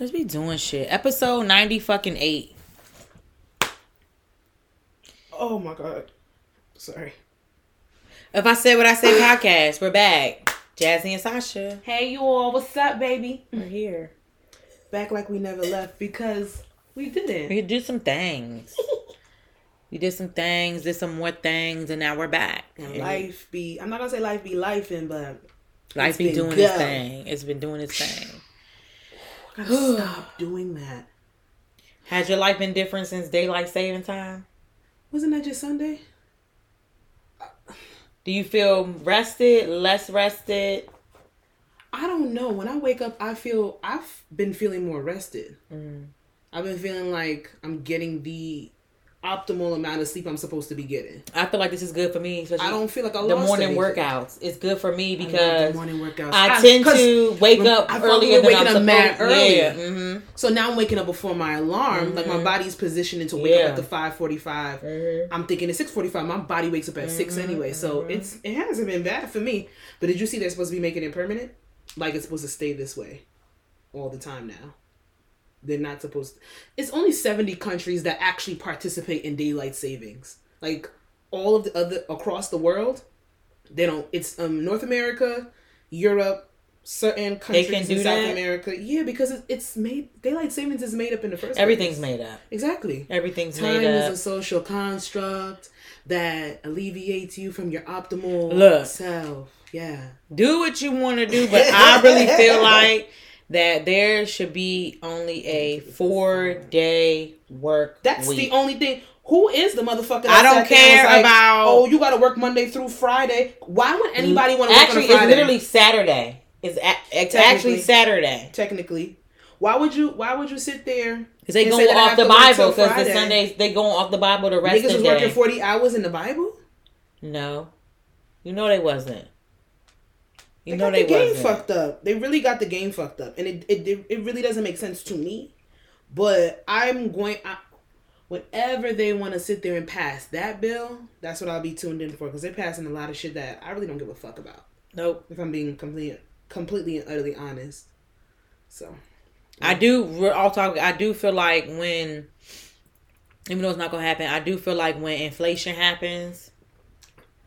Let's be doing shit. Episode 98. Oh my god. Sorry. If I said what I said podcast, we're back. Jazzy and Sasha. Hey you all, what's up, baby? We're here. Back like we never left because we didn't. We did some things. We did some things, did some more things, and now we're back. And life be, I'm not gonna say life be lifing, but life be doing its thing. It's been doing its thing. I gotta stop doing that. Has your life been different since Daylight Saving Time? Wasn't that just Sunday? Do you feel rested, less rested? I don't know. When I wake up, I've been feeling more rested. Mm. I've been feeling like I'm getting the optimal amount of sleep I'm supposed to be getting. I feel like this is good for me. I don't feel like I lost anything. Workouts. It's good for me because I tend to wake up earlier than I'm supposed to. Yeah. Mm-hmm. So now I'm waking up before my alarm. Mm-hmm. Like my body's positioning to wake up at the 5:45. Mm-hmm. I'm thinking it's 6:45. My body wakes up at 6 anyway. So it hasn't been bad for me. But did you see they're supposed to be making it permanent? Like it's supposed to stay this way all the time now. They're not supposed to. It's only 70 countries that actually participate in daylight savings. Like all of the other across the world, they don't. It's North America, Europe, certain countries they can do in South America. Yeah, because it's made. Daylight savings is made up in the first place. Everything's made up. Exactly. Everything's made up. Time is a social construct that alleviates you from your optimal self. Yeah. Do what you want to do, but I really feel like that there should be only a 4-day work week. That's the only thing. Who is the motherfucker that I don't care like, about. Oh, you got to work Monday through Friday. Why would anybody want to work on a Friday? Actually, it's literally Saturday. It's actually Saturday. Technically. Why would you sit there? Because they going off the Bible. Because the Sundays, they going off the Bible the rest of the day. Niggas was working 40 hours in the Bible? No. You know they wasn't. You know they wasn't. They got the game fucked up. They really got the game fucked up, and it really doesn't make sense to me. But whenever they want to sit there and pass that bill, that's what I'll be tuned in for because they're passing a lot of shit that I really don't give a fuck about. Nope. If I'm being completely and utterly honest, so yeah. I do feel like when, even though it's not gonna happen, I do feel like when inflation happens.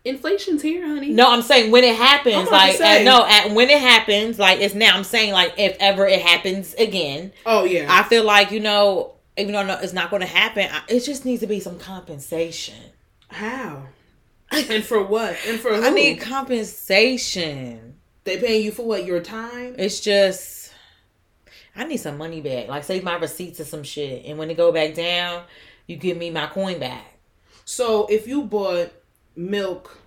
Inflation's here, honey. No, I'm saying when it happens, when it happens, like it's now. I'm saying like if ever it happens again. Oh yeah. I feel like even though it's not going to happen, it just needs to be some compensation. How? And for what? And for who? I need compensation. They paying you for what? Your time? It's just I need some money back. Like save my receipts or some shit, and when it go back down, you give me my coin back. So if you bought milk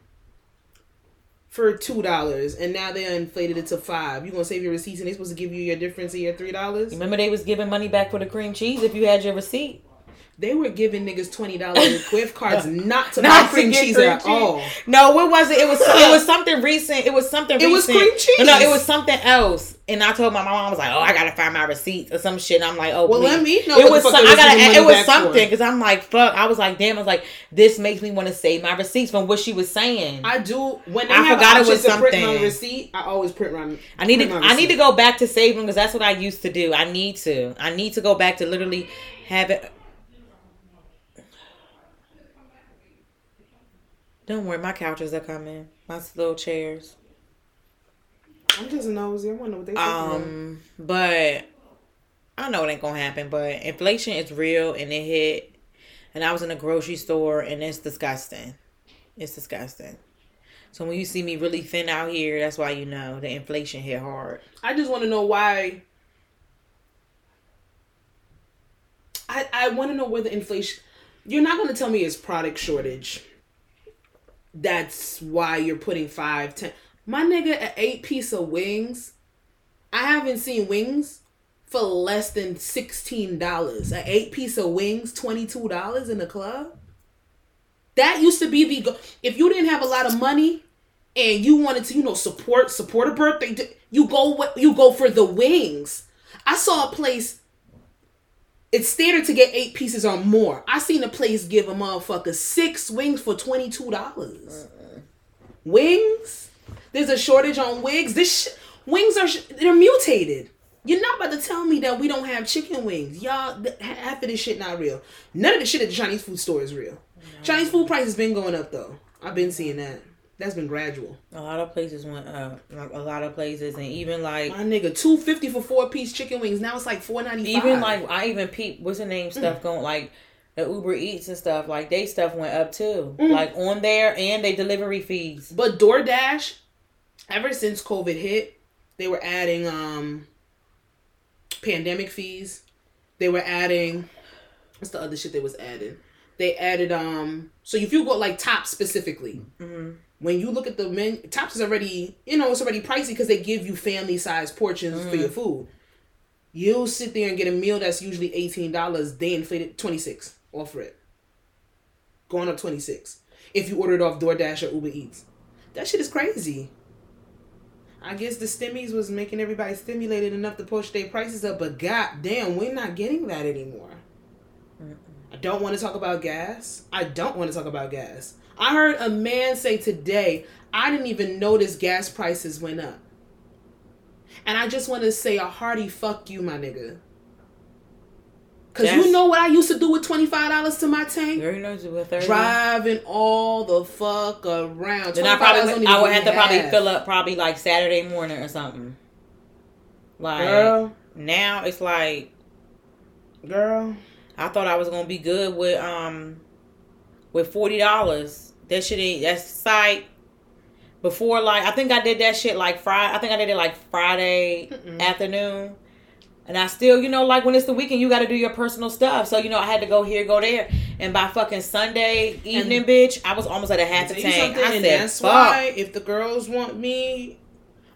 for $2 and now they inflated it to $5. You gonna save your receipts and they supposed to give you your difference of your $3? Remember they was giving money back for the cream cheese if you had your receipt. They were giving niggas $20 gift cards not to buy cream cheese at all. No, what was it? It was something recent. It was cream cheese. No, it was something else. And I told my mom, I was like, oh, I gotta find my receipts or some shit. And I'm like, oh, well, please. Let me know. It was something because I'm like, fuck. I was like, damn. I was like, this makes me want to save my receipts from what she was saying. I do. When I forgot it was something. Print my receipt, I always print my. I need to go back to saving because that's what I used to do. I need to go back to literally have it. Don't worry, my couches are coming. My little chairs. I'm just nosy. I want to know what they thinking. But I know it ain't gonna happen. But inflation is real, and it hit. And I was in a grocery store, and it's disgusting. It's disgusting. So when you see me really thin out here, that's why you know the inflation hit hard. I just want to know why. I want to know where the inflation. You're not gonna tell me it's product shortage. That's why you're putting 5, 10. My nigga, an 8-piece of wings. I haven't seen wings for less than $16. An 8-piece of wings, $22 in the club. That used to be if you didn't have a lot of money and you wanted to, support a birthday, you go for the wings. I saw a place. It's standard to get 8 pieces or more. I seen a place give a motherfucker 6 wings for $22. Wings? There's a shortage on wigs. Wings they're mutated. You're not about to tell me that we don't have chicken wings. Y'all, half of this shit not real. None of the shit at the Chinese food store is real. No. Chinese food prices been going up, though. I've been seeing that. That's been gradual. A lot of places went up. Like, a lot of places. And even like... My nigga, $2.50 for 4-piece chicken wings. Now it's like $4.95. Even like... I even peeped... What's the name stuff going... Like the Uber Eats and stuff. Like they stuff went up too. Like on there and they delivery fees. But DoorDash... Ever since COVID hit... They were adding... pandemic fees. They were adding... What's the other shit they was adding? They added... So if you go like Top specifically... Mm-hmm. When you look at the menu, Tops is already, it's already pricey because they give you family-sized portions for your food. You'll sit there and get a meal that's usually $18. They inflated $26 off it. Going up $26 if you order it off DoorDash or Uber Eats. That shit is crazy. I guess the stimmies was making everybody stimulated enough to push their prices up, but goddamn, we're not getting that anymore. I don't want to talk about gas. I heard a man say today, I didn't even notice gas prices went up. And I just want to say a hearty fuck you, my nigga. Because you know what I used to do with $25 to my tank? Girl, you know, driving all the fuck around. Then I would have to fill up probably like Saturday morning or something. Like, girl. Now it's like... Girl. I thought I was going to be good with $40. That shit ain't... That's psych. Before, like... I think I did that shit, like, Friday... I think I did it, like, Friday afternoon. And I still, like, when it's the weekend, you got to do your personal stuff. So, I had to go here, go there. And by fucking Sunday evening, bitch, I was almost at a half a tank. I said, that's fuck. Why, if the girls want me...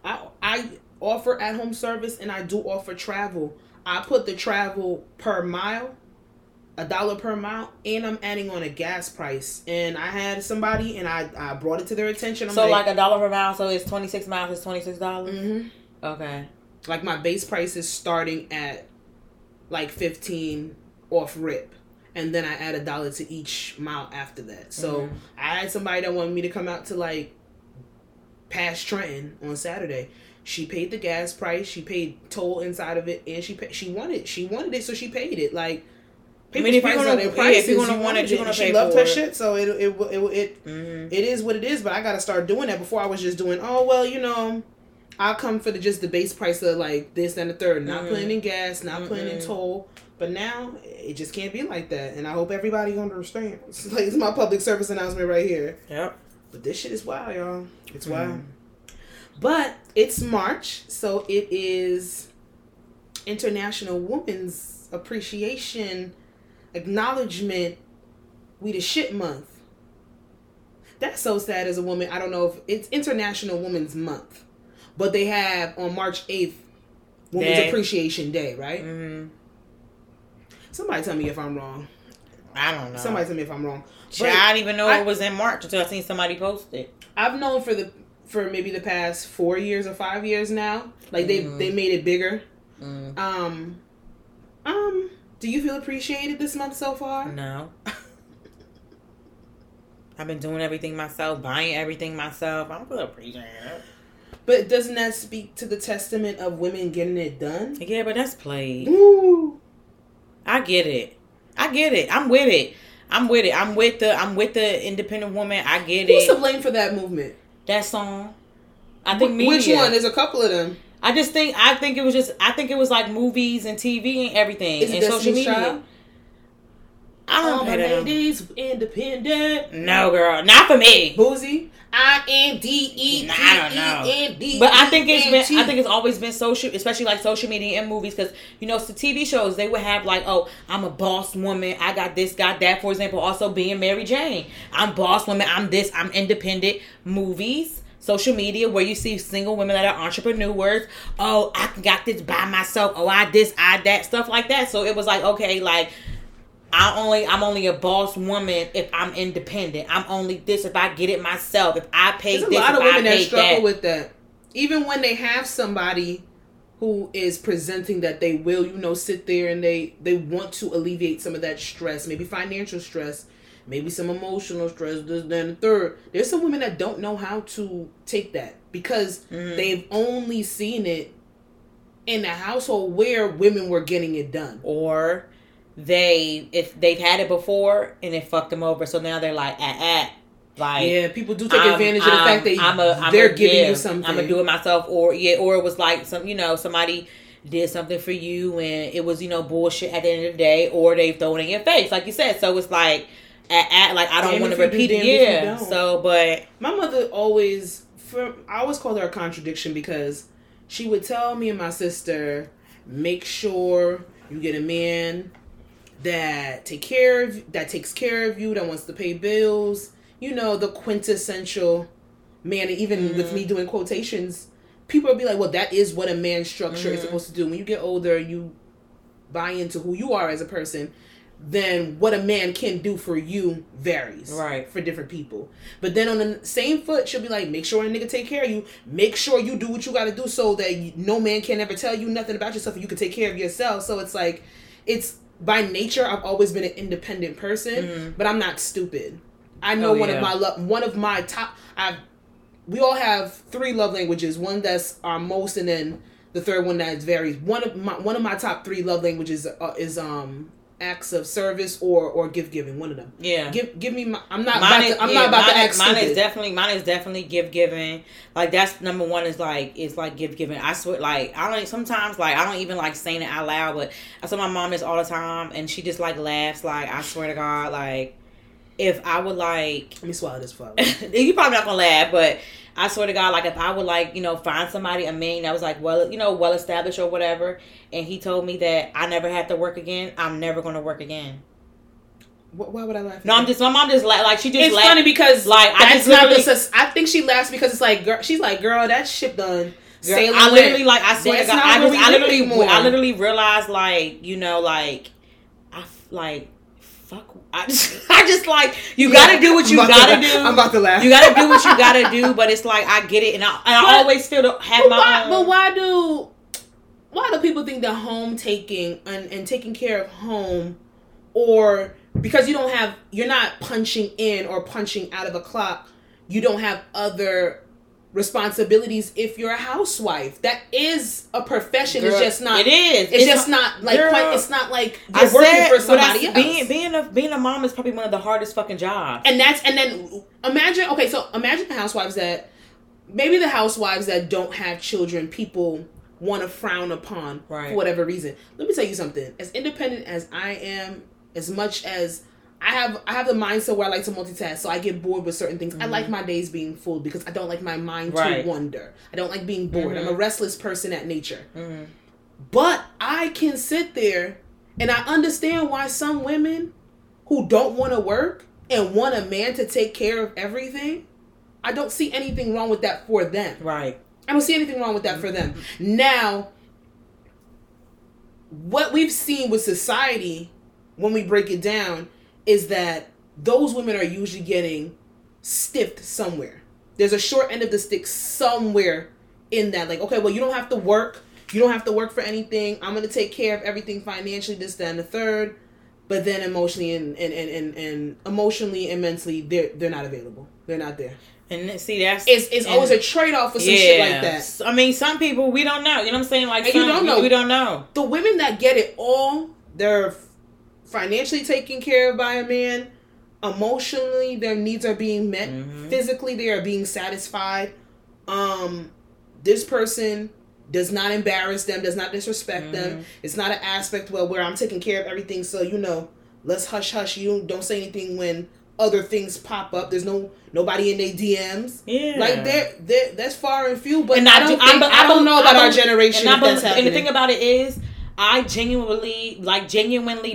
I offer at-home service, and I do offer travel. I put the travel per mile... $1 per mile, and I'm adding on a gas price. And I had somebody, and I brought it to their attention. I'm so like $1 per mile, so it's 26 miles, it's $26? Mm-hmm. Okay. Like my base price is starting at like 15 off rip. And then I add $1 to each mile after that. So I had somebody that wanted me to come out to like past Trenton on Saturday. She paid the gas price, she paid toll inside of it, and she wanted it, so she paid it. Like, If you're gonna want it, she loved her shit, so it is what it is. But I gotta start doing that. Before I was just doing, I'll come for the base price of like this and the third, not putting in gas, not putting in toll. But now it just can't be like that, and I hope everybody understands. Like, it's my public service announcement right here. Yep. But this shit is wild, y'all. It's wild. But it's March, so it is International Women's Appreciation. Acknowledgement, we the shit month. That's so sad as a woman. I don't know if it's International Women's Month, but they have on March 8th, Women's Appreciation Day, right? Mm-hmm. Somebody tell me if I'm wrong. I don't know. I didn't even know it was in March until I seen somebody post it. I've known for maybe the past 4 years or 5 years now. Like they made it bigger. Mm. Do you feel appreciated this month so far? No. I've been doing everything myself, buying everything myself. I don't feel appreciated. But doesn't that speak to the testament of women getting it done? Yeah, but that's played. Ooh. I get it. I'm with it. I'm with the independent woman. I get it. Who's to blame for that movement? That song. I think media. Which one? There's a couple of them. I think it was like movies and TV and everything and social media. Shop? I don't know. Ladies independent. No, girl, not for me. Boozy. INDE. I don't know. But I think it's always been social, especially like social media and movies, because the TV shows they would have like, oh, I'm a boss woman. I got this, got that. For example, also being Mary Jane. I'm boss woman. I'm this. I'm independent. Movies. Social media, where you see single women that are entrepreneurs. Oh, I got this by myself. Oh, I this, I that, stuff like that. So it was like, okay, like I'm only a boss woman if I'm independent. I'm only this if I get it myself. If I pay this, if I pay that. There's a lot of women that struggle with that. Even when they have somebody who is presenting that they will, sit there and they want to alleviate some of that stress, maybe financial stress. Maybe some emotional stress, this, then the third. There's some women that don't know how to take that because they've only seen it in a household where women were getting it done. Or they've had it before and it fucked them over. So now they're like, like, yeah, people do take advantage of the fact that they're giving you something. I'm gonna do it myself, or it was like somebody did something for you and it was bullshit at the end of the day, or they throw it in your face, like you said. So it's like, I don't want to repeat it. Yeah. So, but my mother I always called her a contradiction, because she would tell me and my sister, make sure you get a man that takes care of you, that wants to pay bills. The quintessential man. Even with me doing quotations, people would be like, well, that is what a man's structure is supposed to do. When you get older, you buy into who you are as a person. Then what a man can do for you varies, right, for different people. But then on the same foot, she'll be like, make sure a nigga take care of you. Make sure you do what you got to do so that no man can ever tell you nothing about yourself and you can take care of yourself. So it's like, by nature, I've always been an independent person, but I'm not stupid. I know we all have three love languages. One that's our most, and then the third one that varies. One of my top three love languages is acts of service or giving. One of them. Yeah. Give me my. Mine is definitely giving. Like, that's number one. It's like giving. I swear. Like, I don't. Sometimes, like, I don't even like saying it out loud, but I tell my mom this all the time, and she just like laughs. Like, I swear to God, like. If I would like... Let me swallow this for you. You're probably not going to laugh, but I swear to God, like, if I would like, find somebody, a man that was like, well, well-established or whatever, and he told me that I never had to work again, I'm never going to work again. Why would I laugh? No, my mom just laughed. Like, she just laughed. It's funny because I think she laughs because it's like, girl, she's like, girl, that shit done. Girl, I literally, like, I swear to God, I literally realized, like, I just like, you gotta do what you gotta do. I'm about to laugh. You gotta do what you gotta do, but it's like, I get it, and I always feel to have my own. But why do people think that home taking and taking care of home, or because you're not punching in or punching out of a clock, you don't have other responsibilities if you're a housewife? That is a profession. Girl, it's just not like you're working for somebody else. Being a mom is probably one of the hardest fucking jobs. Imagine the housewives that don't have children, people want to frown upon, right, for whatever reason. Let me tell you something. As independent as I am, as much as I have the mindset where I like to multitask, so I get bored with certain things. I like my days being full because I don't like my mind to wander. I don't like being bored. I'm a restless person at nature. But I can sit there and I understand why some women who don't want to work and want a man to take care of everything, I don't see anything wrong with that for them. Right. I don't see anything wrong with that for them. Now, what we've seen with society, when we break it down, is that those women are usually getting stiffed somewhere. There's a short end of the stick somewhere in that. Like, okay, well, you don't have to work. You don't have to work for anything. I'm going to take care of everything financially, this, that, and the third. But then emotionally and mentally, they're not available. They're not there. And see, it's always a trade-off for some shit like that. I mean, some people, we don't know. You know what I'm saying? Like, you don't know. We don't know. The women that get it all, they're financially taken care of by a man, emotionally their needs are being met, physically they are being satisfied, this person does not embarrass them, does not disrespect them. It's not an aspect where I'm taking care of everything, so let's hush, you don't say anything when other things pop up. There's nobody in their DMs. Yeah, like that's far and few. But I don't know about our generation. And the thing about it is, I genuinely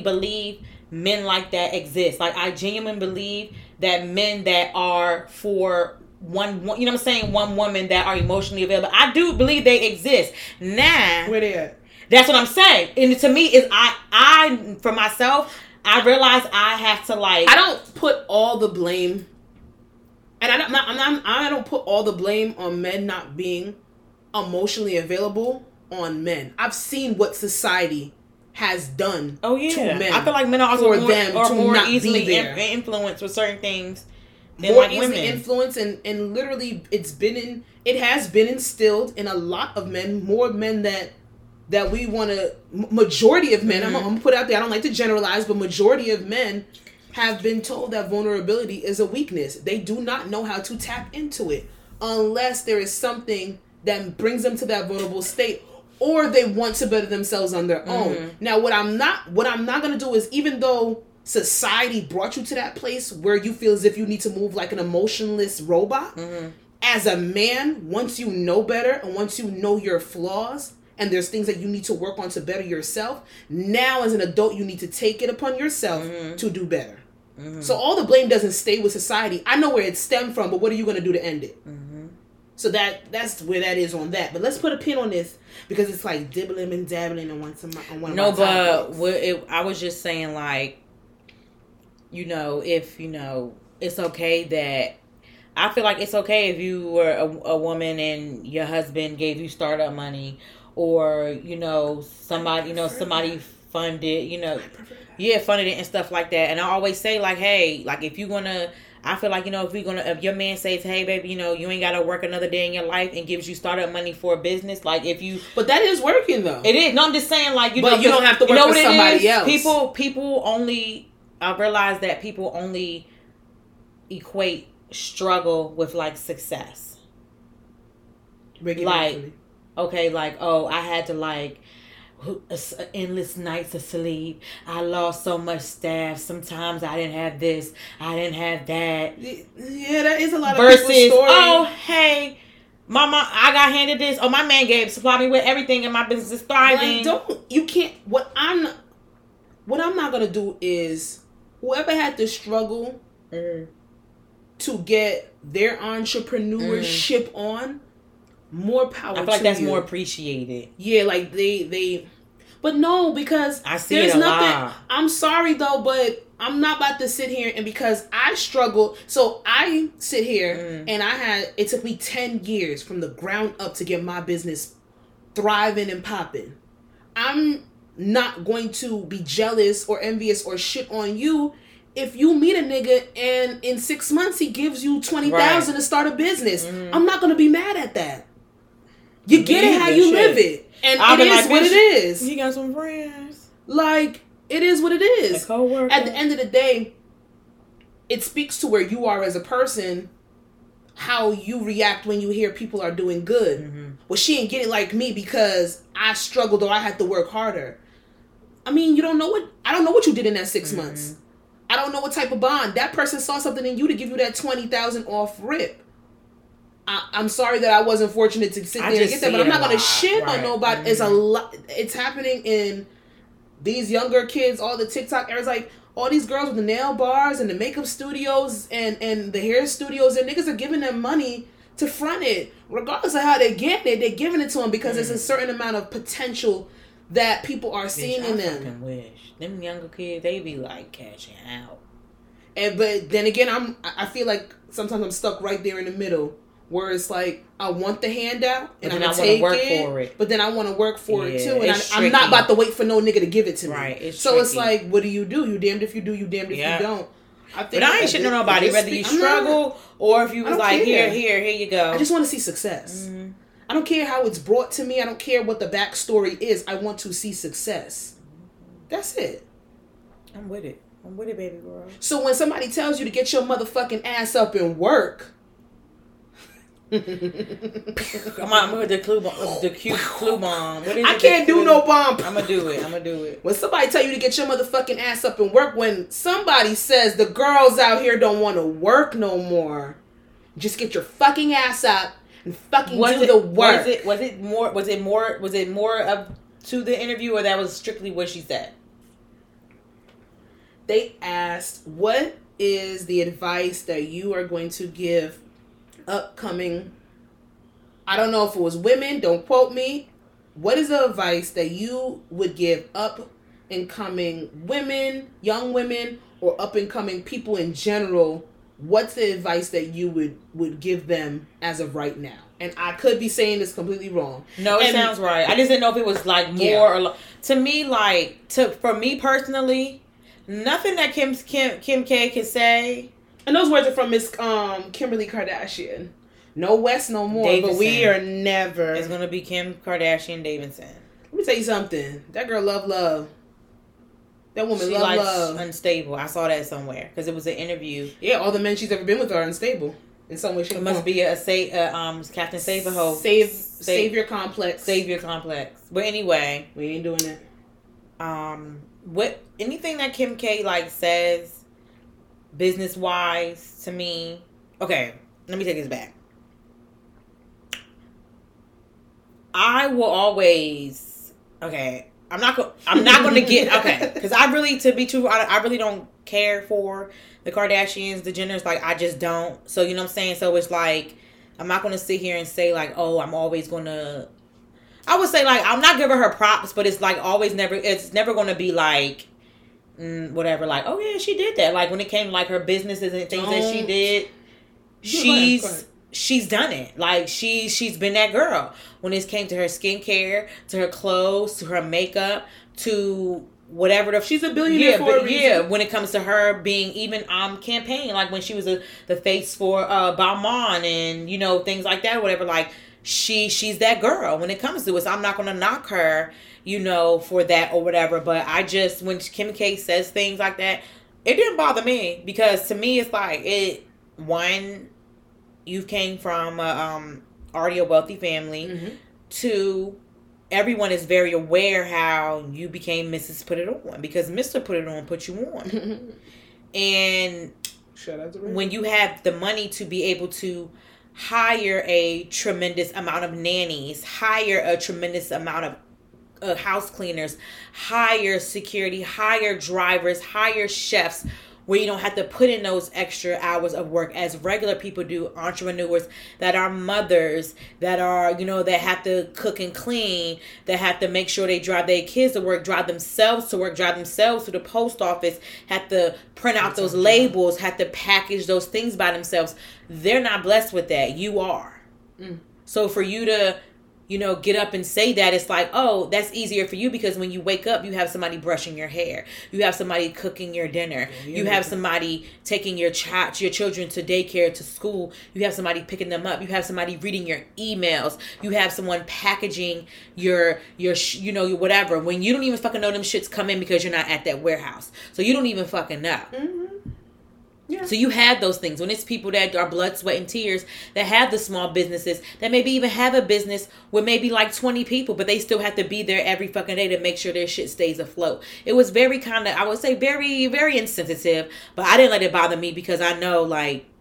believe men like that exist. Like, I genuinely believe that men that are for one woman, that are emotionally available, I do believe they exist. Now, where they at? That's what I'm saying. And to me, is I for myself, I realize I have to, like, I don't put all the blame, and I don't put all the blame on men not being emotionally available on men. I've seen what society has done to men. I feel like men are also more easily influenced with certain things than more easily women. Influenced, and literally it has been instilled in a lot of men, more men that that we want to, majority of men, I'm going to put it out there, I don't like to generalize, but majority of men have been told that vulnerability is a weakness. They do not know how to tap into it unless there is something that brings them to that vulnerable state, or they want to better themselves on their own. Now, what I'm not going to do is, even though society brought you to that place where you feel as if you need to move like an emotionless robot, as a man, once you know better and once you know your flaws, and there's things that you need to work on to better yourself, now as an adult, you need to take it upon yourself to do better. So all the blame doesn't stay with society. I know where it stemmed from, but what are you going to do to end it? So that's where that is on that. But let's put a pin on this, because it's like dibbling and dabbling on one of my topics. I was just saying, like, you know, if, you know, it's okay that, I feel like it's okay if you were a woman and your husband gave you startup money, or, you know, somebody funded, you know, funded it and stuff like that. And I always say, like, hey, like, if you want to, I feel like, you know, if your man says, hey, baby, you know, you ain't got to work another day in your life, and gives you startup money for a business, like, if you. But that is working, though. It is. No, I'm just saying, like, you know. But you don't have to work for somebody else. I realize that people only equate struggle with, like, success. Like, okay, like, oh, I had to, like, endless nights of sleep, I lost so much staff, sometimes I didn't have this, I didn't have that. Yeah, that is a lot of people's story. Oh, hey, mama, I got handed this. Oh, my man supplied me with everything, and my business is thriving. Like, what I'm not gonna do is, whoever had to struggle to get their entrepreneurship on, more power to you. I feel like that's more appreciated. Yeah, like they but no, because I see there's nothing. Lot. I'm sorry though, but I'm not about to sit here and, because I struggled, so I sit here and it took me 10 years from the ground up to get my business thriving and popping. I'm not going to be jealous or envious or shit on you if you meet a nigga and in 6 months he gives you $20,000 to start a business. I'm not going to be mad at that. You get it how you live it. And it is what it is. You got some friends. Like, it is what it is. At the end of the day, it speaks to where you are as a person, how you react when you hear people are doing good. Well, she ain't getting like me because I struggled or I had to work harder. I mean, I don't know what you did in that 6 months. I don't know what type of bond. That person saw something in you to give you that $20,000 off rip. I'm sorry that I wasn't fortunate to sit there and get that, but I'm not going to shit on nobody. It's a lot. It's happening in these younger kids, all the TikTok era. It's like all these girls with the nail bars and the makeup studios and the hair studios, and niggas are giving them money to front it. Regardless of how they get it, they're giving it to them because there's a certain amount of potential that people are seeing in them. I fucking wish. Them younger kids, they be like cashing out. But then again, I feel like sometimes I'm stuck right there in the middle, where it's like, I want the handout, and I'm going to take it, but then I want to work for it too, and I'm not about to wait for no nigga to give it to me. Right, it's like, what do? You damned if you do, you damned if you don't. But I ain't shitting on nobody, whether you struggle or if you was like, here you go. I just want to see success. I don't care how it's brought to me. I don't care what the backstory is. I want to see success. That's it. I'm with it. I'm with it, baby girl. So when somebody tells you to get your motherfucking ass up and work. I'm going to do the clue bomb. I can't do no bomb. I'm going to do it. When somebody tell you to get your motherfucking ass up and work, when somebody says the girls out here don't want to work no more, just get your fucking ass up and fucking do the work. Was it more up to the interview, or that was strictly what she said? They asked, what is the advice that you are going to give upcoming, I don't know if it was women, don't quote me, what is the advice that you would give up and coming women, young women, or up and coming people in general? What's the advice that you would give them as of right now? And I could be saying this completely wrong. No, it sounds right. I just didn't know if it was like more or less. To me, like, for me personally, nothing that Kim K can say. And those words are from Miss Kimberly Kardashian. No West, no more. Davidson. But we are never. It's gonna be Kim Kardashian Davidson. Let me tell you something. That girl love. That woman she likes love. Unstable. I saw that somewhere because it was an interview. Yeah, all the men she's ever been with are unstable in some way. It must be Captain Save-A-Ho. Savior complex. Savior complex. But anyway, we ain't doing that. What anything that Kim K says, business wise, to me. Okay, let me take this back. I will always. Okay. I'm not going to get... Okay. Because I really don't care for the Kardashians, the Jenners. I just don't. So, you know what I'm saying? So, it's I'm not going to sit here and say, I'm always going to... I would say, I'm not giving her props, but it's, always never... It's never going to be, whatever. Oh, yeah, she did that. When it came to, her businesses and things that she did, she's done it. She's been that girl. When it came to her skincare, to her clothes, to her makeup, to whatever. She's a billionaire for a reason. Yeah, when it comes to her being even campaign, when she was the face for Balmain and, things like that, whatever. She's that girl when it comes to it. So I'm not going to knock her, for that or whatever. But I just, when Kim K says things like that, it didn't bother me. Because to me, it's one... You came from already a wealthy family. Mm-hmm. To everyone is very aware how you became Mrs. Put It On, because Mr. Put It On put you on. And when you have the money to be able to hire a tremendous amount of nannies, hire a tremendous amount of house cleaners, hire security, hire drivers, hire chefs, where you don't have to put in those extra hours of work as regular people do, entrepreneurs that are mothers, that are, that have to cook and clean, that have to make sure they drive their kids to work, drive themselves to work, drive themselves to the post office, have to print out those labels, have to package those things by themselves. They're not blessed with that. You are. Mm. So for you to, get up and say that, it's that's easier for you, because when you wake up, you have somebody brushing your hair. You have somebody cooking your dinner. You have somebody taking your children to daycare, to school. You have somebody picking them up. You have somebody reading your emails. You have someone packaging your whatever. When you don't even fucking know them shits come in, because you're not at that warehouse. So you don't even fucking know. Mm-hmm. Yeah. So you have those things. When it's people that are blood, sweat, and tears, that have the small businesses, that maybe even have a business with maybe 20 people, but they still have to be there every fucking day to make sure their shit stays afloat. It was very I would say very, very insensitive, but I didn't let it bother me, because I know,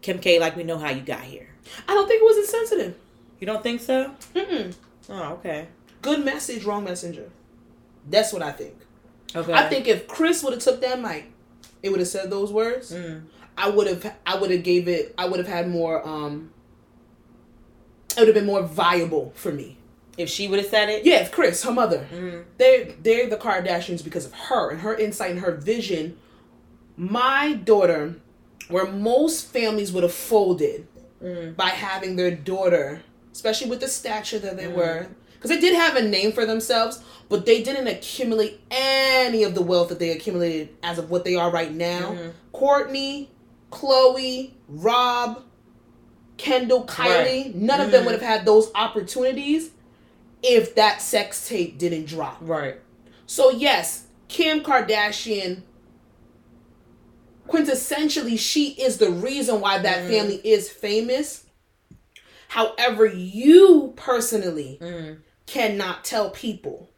Kim K, we know how you got here. I don't think it was insensitive. You don't think so? Mm-mm. Oh, okay. Good message, wrong messenger. That's what I think. Okay. I think if Kris would have took that mic, it would have said those words. Mm. I would have had more, it would have been more viable for me. If she would have said it? Yeah, if Kris, her mother. Mm. They're the Kardashians because of her and her insight and her vision. My daughter, where most families would have folded by having their daughter, especially with the stature that they were, because they did have a name for themselves, but they didn't accumulate any of the wealth that they accumulated as of what they are right now. Mm-hmm. Kourtney, Khloe, Rob, Kendall, Kylie, right. None of them would have had those opportunities if that sex tape didn't drop. Right. So yes, Kim Kardashian, quintessentially, she is the reason why that family is famous. However, you personally cannot tell people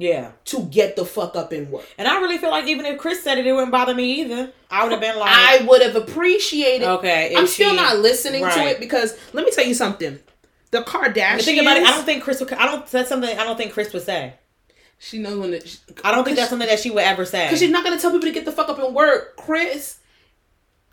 to get the fuck up and work. And I really feel even if Kris said it wouldn't bother me either. I would have been I would have appreciated. Okay. I'm still not listening to it, because let me tell you something. The Kardashians. Think about it. I don't think Kris would say. She knows when it. I don't think that's something that she would ever say. Because she's not going to tell people to get the fuck up and work. Kris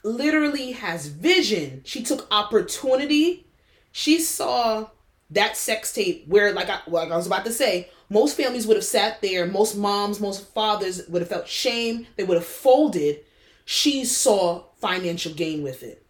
literally has vision. She took opportunity. She saw that sex tape where, I was about to say, most families would have sat there. Most moms, most fathers would have felt shame. They would have folded. She saw financial gain with it.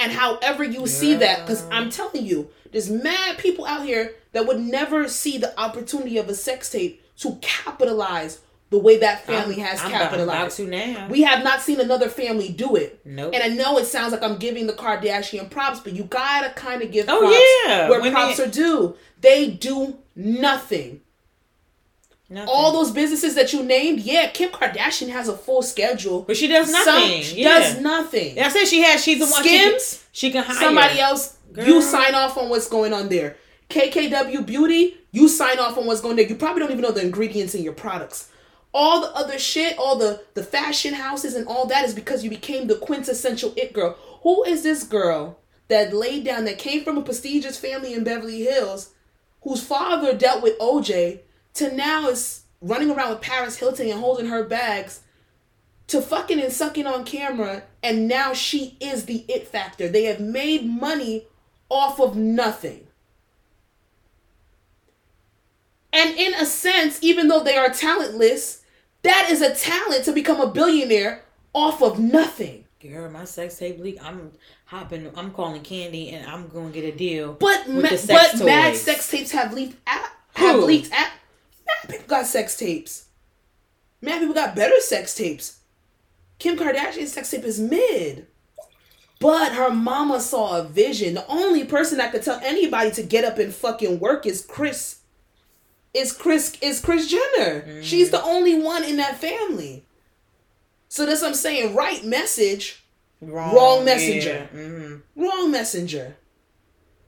And however you see that, because I'm telling you, there's mad people out here that would never see the opportunity of a sex tape to capitalize the way that family has capitalized. I'm about to now. We have not seen another family do it. Nope. And I know it sounds like I'm giving the Kardashian props, but you gotta kind of give props where props are due. They do nothing. Nothing. All those businesses that you named, yeah, Kim Kardashian has a full schedule, but she does nothing. Does nothing. That's it. She has. She's the one. Skims. She can hire somebody else. Girl. You sign off on what's going on there. KKW Beauty. You sign off on what's going on there. You probably don't even know the ingredients in your products. All the other shit, all the fashion houses and all that is because you became the quintessential it girl. Who is this girl that laid down, that came from a prestigious family in Beverly Hills, whose father dealt with OJ? To now is running around with Paris Hilton and holding her bags to fucking and sucking on camera, and now she is the it factor. They have made money off of nothing. And in a sense, even though they are talentless, that is a talent to become a billionaire off of nothing. Girl, my sex tape leak, I'm hopping, I'm calling Candy and I'm going to get a deal with the sex toys. But mad sex tapes have leaked out. Mad people got sex tapes. Mad people got better sex tapes. Kim Kardashian's sex tape is mid. But her mama saw a vision. The only person that could tell anybody to get up and fucking work is Kris Jenner. Mm. She's the only one in that family. So that's what I'm saying. Right message, wrong messenger. Yeah. Mm-hmm. Wrong messenger.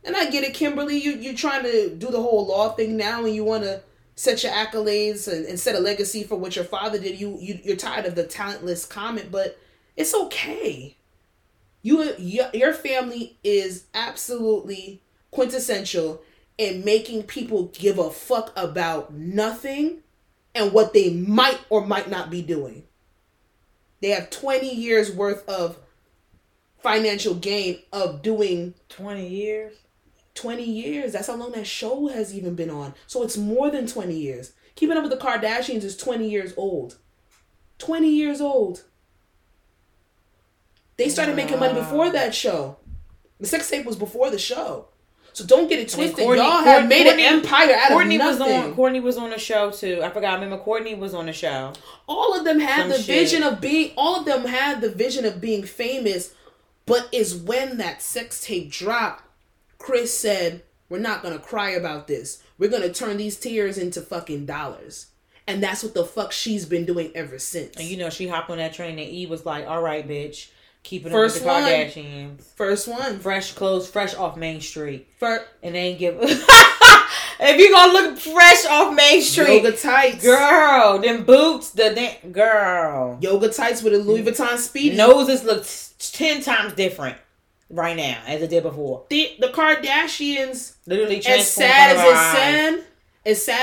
And I get it, Kimberly. You're trying to do the whole law thing now and you want to set your accolades and set a legacy for what your father did. You're tired of the talentless comment, but it's okay. Your family is absolutely quintessential in making people give a fuck about nothing and what they might or might not be doing. They have 20 years worth of financial gain of doing 20 years. 20 years. That's how long that show has even been on. So it's more than 20 years. Keeping Up with the Kardashians is 20 years old. 20 years old. They started making money before that show. The sex tape was before the show. So don't get it twisted. Y'all have made an empire out of nothing. Courtney was on a show too. I remember Courtney was on a show. All of them had the vision of being famous, but is when that sex tape dropped, Kris said, we're not going to cry about this. We're going to turn these tears into fucking dollars. And that's what the fuck she's been doing ever since. And you know, she hopped on that train and E was like, all right, bitch. Keep it first up with the Kardashians. First one. Fresh clothes, fresh off Main Street. And they ain't give a... If you're going to look fresh off Main Street. Yoga tights. Girl. Them boots. Girl. Yoga tights with a Louis Vuitton Speedy. Noses look 10 times different right now as it did before. The Kardashians, literally as sad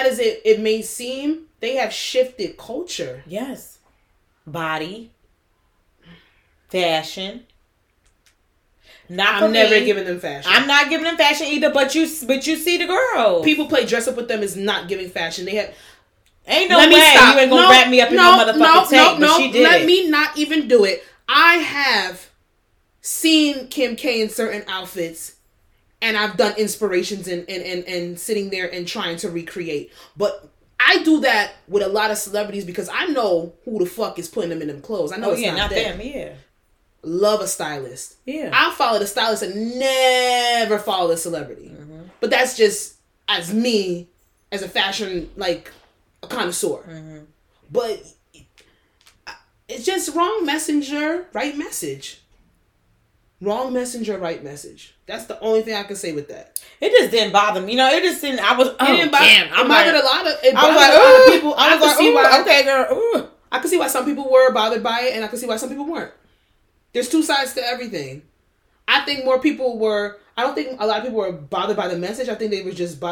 as it may seem, they have shifted culture. Yes. Body. Fashion. I'm never giving them fashion. I'm not giving them fashion either, but you see the girl. People play dress up with them is not giving fashion. They have... Ain't no way you ain't going to wrap me up in no motherfucking tape, but she did it. Let me not even do it. I have seen Kim K in certain outfits and I've done inspirations and sitting there and trying to recreate. But I do that with a lot of celebrities because I know who the fuck is putting them in them clothes. I know it's not them. Yeah. Love a stylist. Yeah. I'll follow the stylist and never follow the celebrity. Mm-hmm. But that's just as me as a fashion, like a connoisseur. Mm-hmm. But it's just wrong messenger, right message. Wrong messenger, right message. That's the only thing I can say with that. It just didn't bother me. You know, it just didn't... It bothered a lot of people. I was like, okay, girl. I could see why some people were bothered by it, and I could see why some people weren't. There's two sides to everything. I think more people were... I don't think a lot of people were bothered by the message. I think they were just,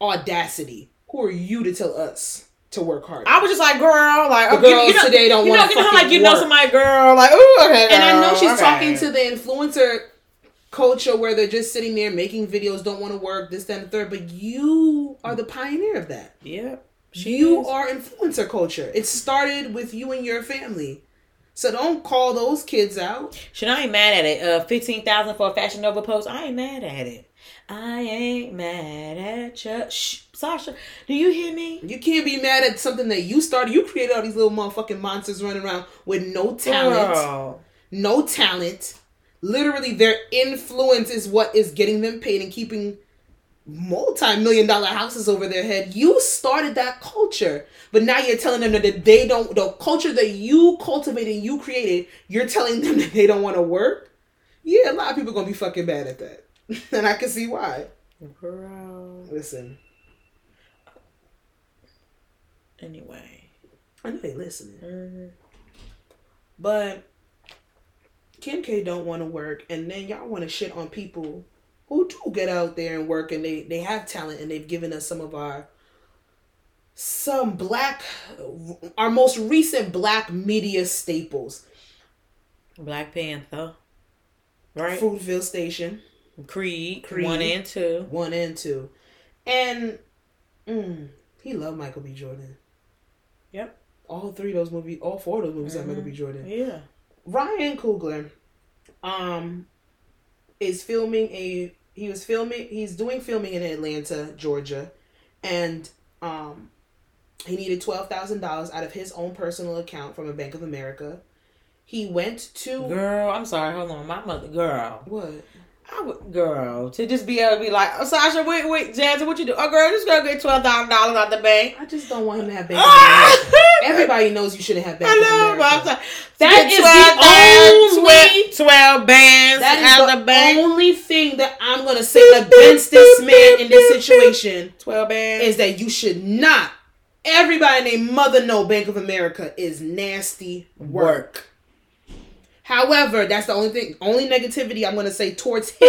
audacity. Who are you to tell us to work hard? I was just like, girl, today don't want to fucking work. You know somebody, girl, like, ooh, okay, girl. And I know she's talking to the influencer culture where they're just sitting there making videos, don't want to work, this, that, and the third, but you are the pioneer of that. Yeah. You are influencer culture. It started with you and your family. So don't call those kids out. Shit, I ain't mad at it. $15,000 for a Fashion Nova post. I ain't mad at it. I ain't mad at you. Shh, Sasha, do you hear me? You can't be mad at something that you started. You created all these little motherfucking monsters running around with no talent. Girl. No talent. Literally, their influence is what is getting them paid and keeping multi-million-dollar houses over their head. You started that culture, but now you're telling them that they don't, the culture that you cultivated, you created, you're telling them that they don't want to work. Yeah, a lot of people are going to be fucking bad at that. And I can see why. Girl. Listen. Anyway. I know they listening. Mm-hmm. But Kim K don't want to work, and then y'all want to shit on people who do get out there and work, and they have talent, and they've given us some of our, some black, our most recent black media staples. Black Panther. Right. Fruitville Station. Creed. 1 and 2. 1 and 2. And he loved Michael B. Jordan. Yep. All 4 of those movies mm-hmm. that Michael B. Jordan. Yeah. Ryan Coogler is filming he's doing filming in Atlanta, Georgia, and he needed $12,000 out of his own personal account from a Bank of America. He went to... Girl, I'm sorry, hold on. My mother... Girl. What? I would... Girl. To just be able to be like, oh, Sasha, wait, Jazzy, what you do? Oh, girl, this girl get $12,000 out the bank. I just don't want him to have Bank of America. Everybody knows you shouldn't have Bank of America. I know, but I'm sorry. That is the only thing that I'm going to say against this man in this situation. 12 bands. Is that you should not... Everybody and their mother know Bank of America is nasty work. However, that's the only negativity I'm going to say towards him.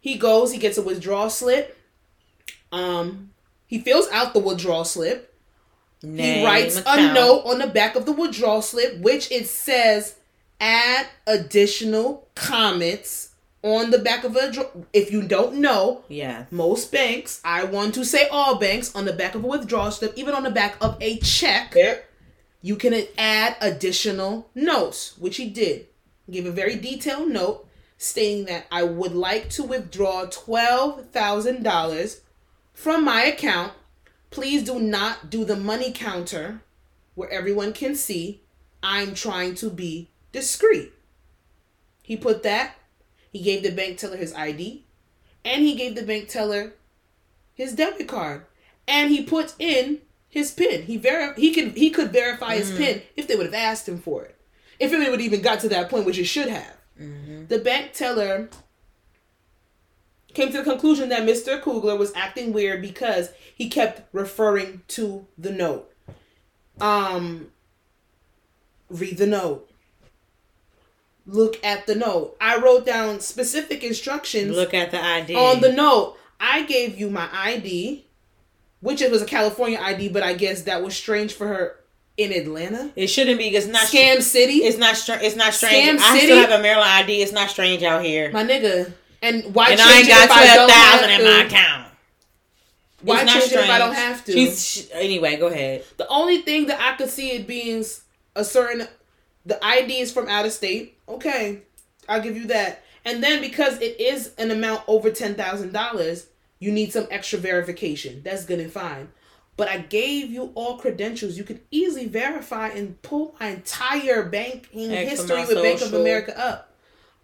He goes, he gets a withdrawal slip. He fills out the withdrawal slip. He writes a note on the back of the withdrawal slip, which it says, add additional comments on the back of a... If you don't know, yeah, most banks, I want to say all banks, on the back of a withdrawal slip, even on the back of a check... Yep. You can add additional notes, which he did. He gave a very detailed note stating that I would like to withdraw $12,000 from my account. Please do not do the money counter where everyone can see. I'm trying to be discreet. He put that. He gave the bank teller his ID. And he gave the bank teller his debit card. And he put in his PIN. He could verify his PIN if they would have asked him for it. If it would have even got to that point, which it should have. Mm-hmm. The bank teller came to the conclusion that Mr. Coogler was acting weird because he kept referring to the note. Read the note. Look at the note. I wrote down specific instructions. Look at the ID. On the note, I gave you my ID. Which it was a California ID, but I guess that was strange for her in Atlanta. It shouldn't be. It's not Scam City. It's not strange. Scam City. I still have a Maryland ID. It's not strange out here, my nigga. And why? And I ain't got 12,000 in my account. Why change it if I don't have to? Anyway, go ahead. The only thing that I could see it being the ID is from out of state. Okay, I'll give you that. And then because it is an amount over $10,000. You need some extra verification. That's good and fine. But I gave you all credentials. You could easily verify and pull my entire banking history with Bank of America up.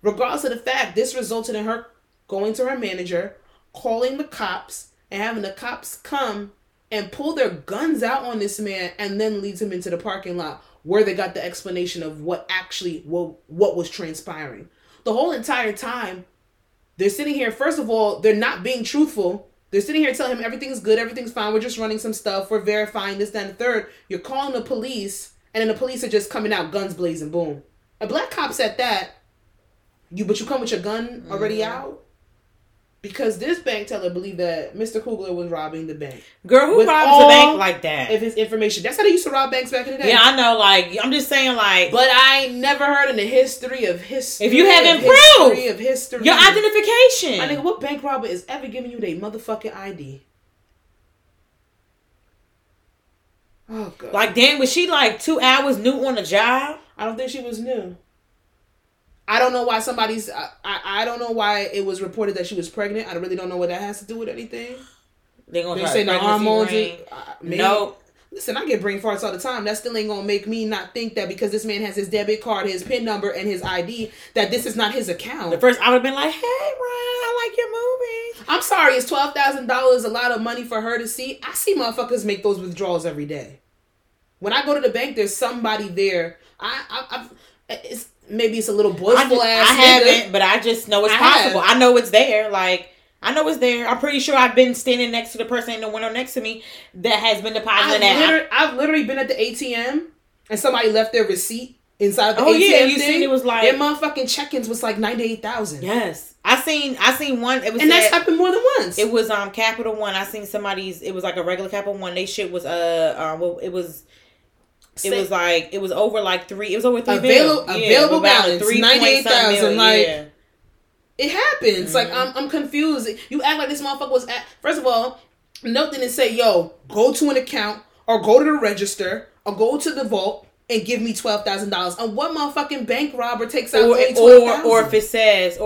Regardless of the fact, this resulted in her going to her manager, calling the cops, and having the cops come and pull their guns out on this man and then leads him into the parking lot where they got the explanation of what was transpiring. The whole entire time, they're sitting here, first of all, they're not being truthful. They're sitting here telling him everything's good, everything's fine, we're just running some stuff, we're verifying this, that, and the third. You're calling the police, and then the police are just coming out, guns blazing, boom. A black cop's at that, but you come with your gun already out? Because this bank teller believed that Mr. Coogler was robbing the bank. Girl, who robs a bank like that? If his information. That's how they used to rob banks back in the day. Yeah, I know. Like, I'm just saying, like... But I ain't never heard in the history of history... If you haven't proved... History of history... Your identification. My nigga, what bank robber is ever giving you their motherfucking ID? Oh, God. Like, damn, was she, like, 2 hours new on the job? I don't think she was new. I don't know why I don't know why it was reported that she was pregnant. I really don't know what that has to do with anything. They're going to say the hormones. No. Listen, I get brain farts all the time. That still ain't gonna make me not think that because this man has his debit card, his PIN number, and his ID, that this is not his account. At first, I would have been like, hey, Ryan, I like your movie. I'm sorry, is $12,000 a lot of money for her to see? I see motherfuckers make those withdrawals every day. When I go to the bank, there's somebody there. Maybe it's a little boastful ass nigga. I haven't, but I just know it's possible. I know it's there, like... I know it's there. I'm pretty sure I've been standing next to the person in the window next to me that has been depositing that. I've literally been at the ATM and somebody left their receipt inside the ATM. Oh yeah, you seen it was like their motherfucking check-ins was like $98,000. Yes, I seen one. It was and that's happened more than once. It was Capital One. I seen somebody's. It was like a regular Capital One. They shit was It was over $3 billion. Available balance $3.8 million. Like. Yeah. It happens. Mm-hmm. Like, I'm confused. You act like this motherfucker was at... First of all, note didn't say, yo, go to an account or go to the register or go to the vault and give me $12,000. And what motherfucking bank robber takes out only $12,000? Or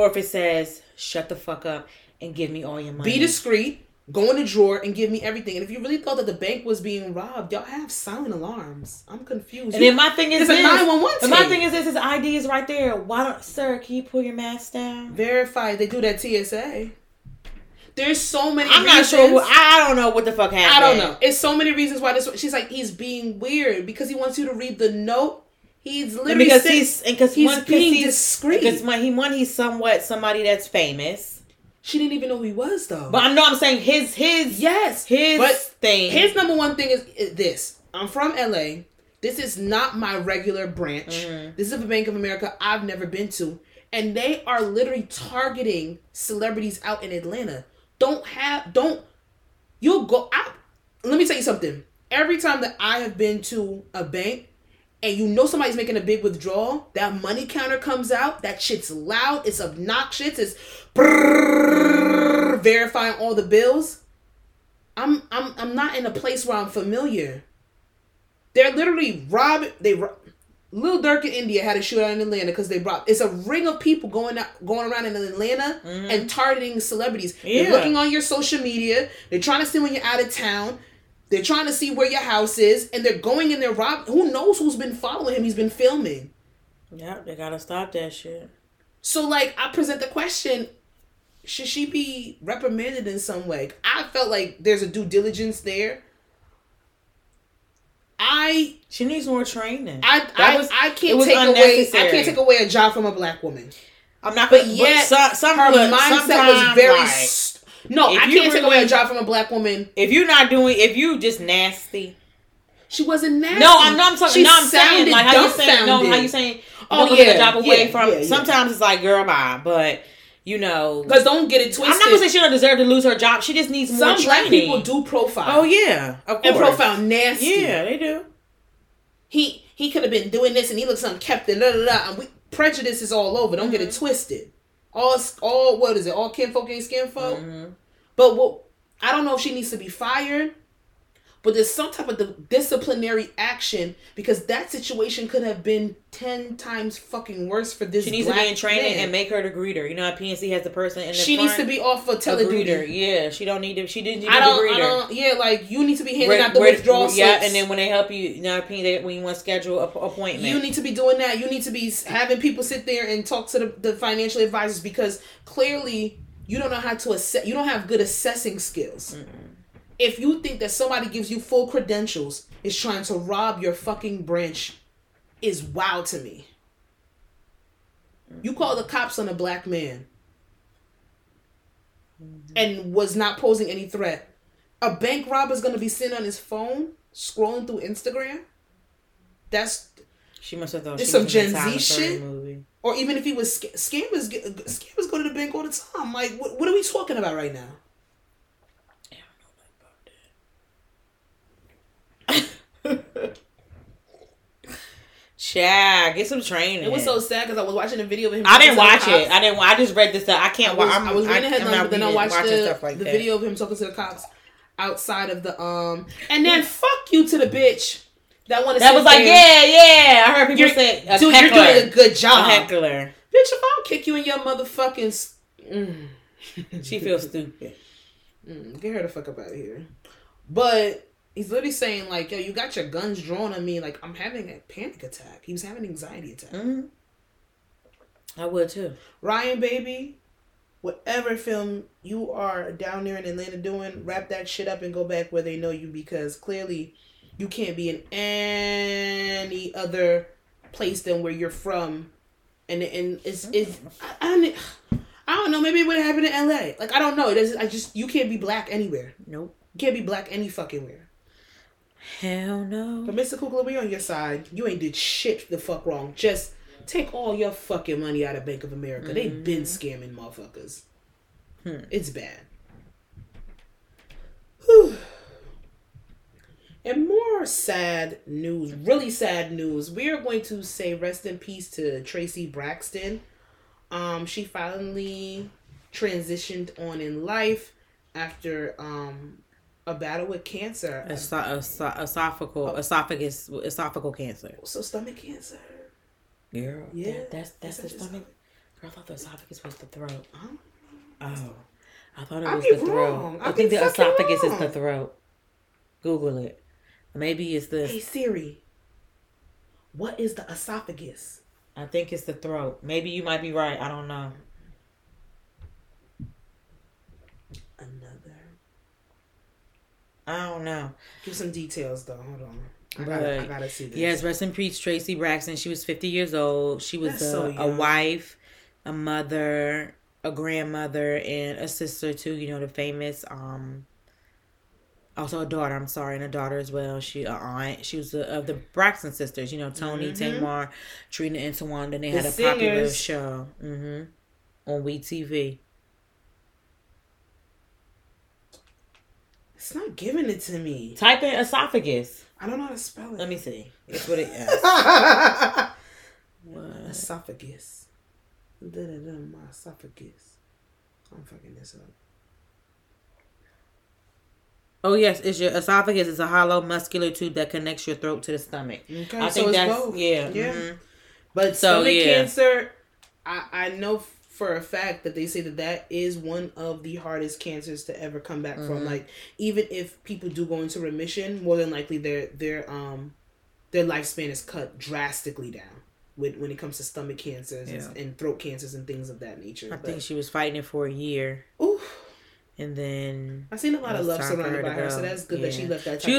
if it says, shut the fuck up and give me all your money. Be discreet. Go in the drawer and give me everything. And if you really thought that the bank was being robbed, y'all have silent alarms. I'm confused. And then my thing is it's this. It's a 911 tape. My thing is this. His ID is right there. Why don't... Sir, can you pull your mask down? Verify. They do that TSA. There's so many reasons. I'm not sure. I don't know what the fuck happened. I don't know. It's so many reasons why this... She's like, he's being weird because he wants you to read the note. He's literally... Because he's being discreet. Because he's somewhat somebody that's famous. She didn't even know who he was, though. But I know I'm saying his thing. His number one thing is this. I'm from LA. This is not my regular branch. Mm-hmm. This is a Bank of America I've never been to. And they are literally targeting celebrities out in Atlanta. You'll go out. Let me tell you something. Every time that I have been to a bank, and you know somebody's making a big withdrawal, that money counter comes out, that shit's loud, it's obnoxious, it's brrr, verifying all the bills. I'm not in a place where I'm familiar. They're literally robbing. Lil Durk in India had a shootout in Atlanta because they robbed. It's a ring of people going around in Atlanta mm-hmm. and targeting celebrities. Yeah. They're looking on your social media. They're trying to see when you're out of town. They're trying to see where your house is, and they're going in there robbing. Who knows who's been following him? He's been filming. Yeah, they gotta stop that shit. So, like, I present the question: should she be reprimanded in some way? I felt like there's a due diligence there. She needs more training. I can't take away a job from a black woman. I'm not. But yet, her mindset was very. Like, no, I can't take away a job from a black woman. If you just nasty. She wasn't nasty. No, I'm saying. Like, how you saying? No, how you saying? Oh, yeah. Take a job away from. Yeah. Sometimes it's like, girl, bye. But, you know. Because don't get it twisted. I'm not going to say she don't deserve to lose her job. She just needs more training. Some black people do profile. Oh, yeah. Of course. And profile nasty. Yeah, they do. He could have been doing this and he looks unkept and prejudice is all over. Don't get it twisted. All what is it? All kinfolk ain't skinfolk. Mm-hmm. But I don't know if she needs to be fired, but there's some type of disciplinary action because that situation could have been 10 times fucking worse for this. She needs to be in training and make her the greater. You know, how PNC has the person in the She needs to be off for teleduty. Yeah, she don't need to. She didn't need to greeter. Yeah, like you need to be handing out the withdrawal slips. Yeah, and then when they help you, you know, when you want to schedule an appointment, you need to be doing that. You need to be having people sit there and talk to the financial advisors because clearly you don't know how to assess. You don't have good assessing skills. Mm-mm. If you think that somebody gives you full credentials is trying to rob your fucking branch is wild to me. You call the cops on a black man and was not posing any threat. A bank robber is going to be sitting on his phone scrolling through Instagram? She must have thought it's some Gen Z shit. Or even if he was... Scammers go to the bank all the time. Like, what are we talking about right now? Child, get some training. It was so sad because I was watching a video of him. I just read this stuff. I can't watch. I was reading the headlines, but then I watched the video of him talking to the cops outside of the And then fuck you to the bitch that wanted. That was like, yeah. I heard people say, "Dude, you're doing a good job." A heckler, bitch. If I don't kick you in your motherfucking, she feels stupid. Get her the fuck up out of here. But He's literally saying, like, yo, you got your guns drawn on me. Like, I'm having a panic attack. He was having an anxiety attack. Mm-hmm. I would, too. Ryan, baby, whatever film you are down there in Atlanta doing, wrap that shit up and go back where they know you, because clearly you can't be in any other place than where you're from. And it's I don't know. Maybe it would have happened in L.A. Like, I don't know. You can't be black anywhere. Nope. You can't be black any fucking where. Hell no. But Mr. Coogler, we on your side. You ain't did shit the fuck wrong. Just take all your fucking money out of Bank of America. Mm-hmm. They've been scamming motherfuckers. It's bad. Whew. And more sad news, really sad news. We are going to say rest in peace to Traci Braxton. She finally transitioned on in life after a battle with cancer. Esophageal cancer. So stomach cancer. Girl, yeah. That's the stomach. Girl, I thought the esophagus was the throat. Huh? Oh. I thought it was the throat. I think the esophagus is the throat. Google it. Maybe it's the... Hey, Siri. What is the esophagus? I think it's the throat. Maybe you might be right. I don't know. I don't know. Give some details, though. Hold on. I gotta see this. Yes, rest in peace, Traci Braxton. She was 50 years old. She was a wife, a mother, a grandmother, and a sister, too. You know, the famous... Also a daughter, and a daughter as well. She an aunt. She was of the Braxton sisters, you know, Tony, mm-hmm. Tamar, Trina, and Tawanda. They had a popular show on WE TV. It's not giving it to me. Type in esophagus. I don't know how to spell it. Let me see. It's what it is. What? Esophagus. My esophagus. I'm fucking this up. Oh, yes. It's your esophagus. It's a hollow muscular tube that connects your throat to the stomach. Okay, I think that's both. Yeah. Yeah. Mm-hmm. But so, stomach cancer, I know for a fact that they say that is one of the hardest cancers to ever come back from. Like, even if people do go into remission, more than likely their lifespan is cut drastically down when it comes to stomach cancers and throat cancers and things of that nature. I think she was fighting it for a year. Oof. And then I've seen a lot of love surrounded by her, so that's good that she left that. She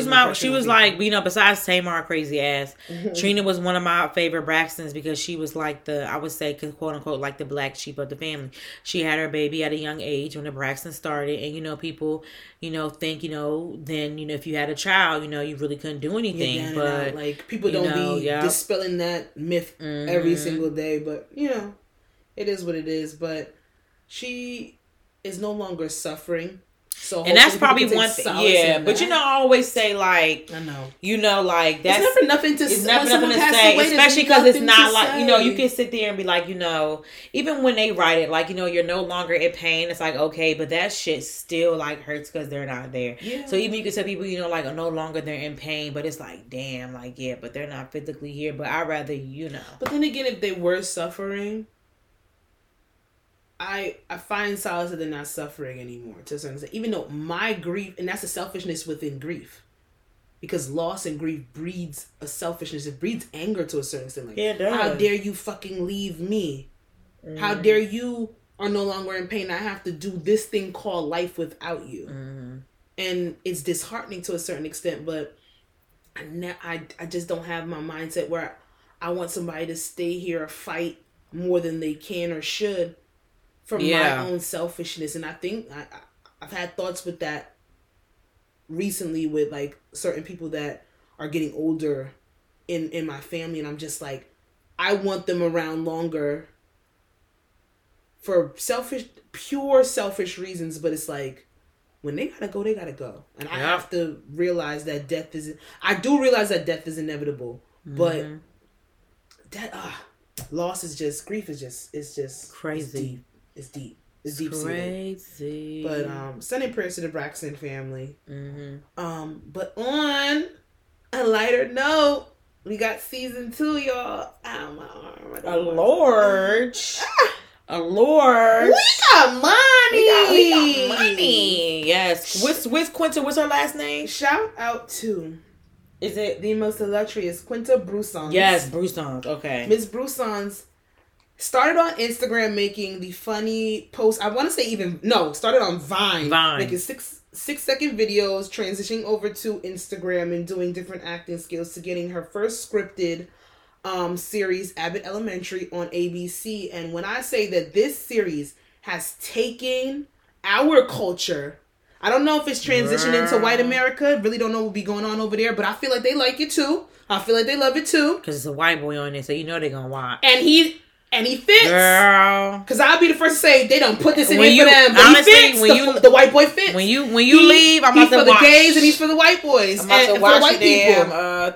was like, you know, besides Tamar, crazy ass, Trina was one of my favorite Braxtons because she was like I would say, quote unquote, like the black sheep of the family. She had her baby at a young age when the Braxton started, and you know, people, you know, think, you know, then, you know, if you had a child, you know, you really couldn't do anything. Yeah, but like, people don't be dispelling that myth every single day, but you know, it is what it is. But she is no longer suffering, so and that's probably one thing. Yeah, but you know, I always say like, I know, you know, like that's it's never nothing to say, especially because it's not like, you know, you can sit there and be like, you know, even when they write it, like, you know, you're no longer in pain. It's like, okay, but that shit still like hurts because they're not there. Yeah. So even you can tell people, you know, like, no longer they're in pain, but it's like, damn, like yeah, but they're not physically here. But I'd rather, you know. But then again, if they were suffering. I find solace that they're not suffering anymore to a certain extent. Even though my grief, and that's a selfishness within grief, because loss and grief breeds a selfishness. It breeds anger to a certain extent. Like, yeah, it does. How dare you fucking leave me? Mm-hmm. How dare you are no longer in pain? I have to do this thing called life without you, and it's disheartening to a certain extent. But I just don't have my mindset where I want somebody to stay here or fight more than they can or should. From my own selfishness. And I think I've had thoughts with that recently with like certain people that are getting older in my family. And I'm just like, I want them around longer for pure selfish reasons. But it's like, when they gotta go, they gotta go. And I have to realize that death is inevitable. But that loss is just, grief is just, it's just crazy. It's deep. Crazy. But sending prayers to the Braxton family. But on a lighter note, we got season 2, y'all. Oh, Lord. Allure. We got money. Yes. With Quinta, what's her last name? Shout out to... Is it the most illustrious Quinta Broussard? Yes, Broussard. Okay. Miss Broussard started on Instagram making the funny posts. I want to say even... No, started on Vine. Making six-second videos, transitioning over to Instagram and doing different acting skills to getting her first scripted series, Abbott Elementary, on ABC. And when I say that this series has taken our culture... I don't know if it's transitioning to white America. Really don't know what be going on over there, but I feel like they like it too. I feel like they love it too. Because it's a white boy on there, so you know they're going to watch. And he fits. Girl. Because I'll be the first to say, they done put this in here for them. But honestly, he fits. The white boy fits. When you leave, I'm about to watch. He's for the gays and he's for the white boys. I'm about to watch the white people.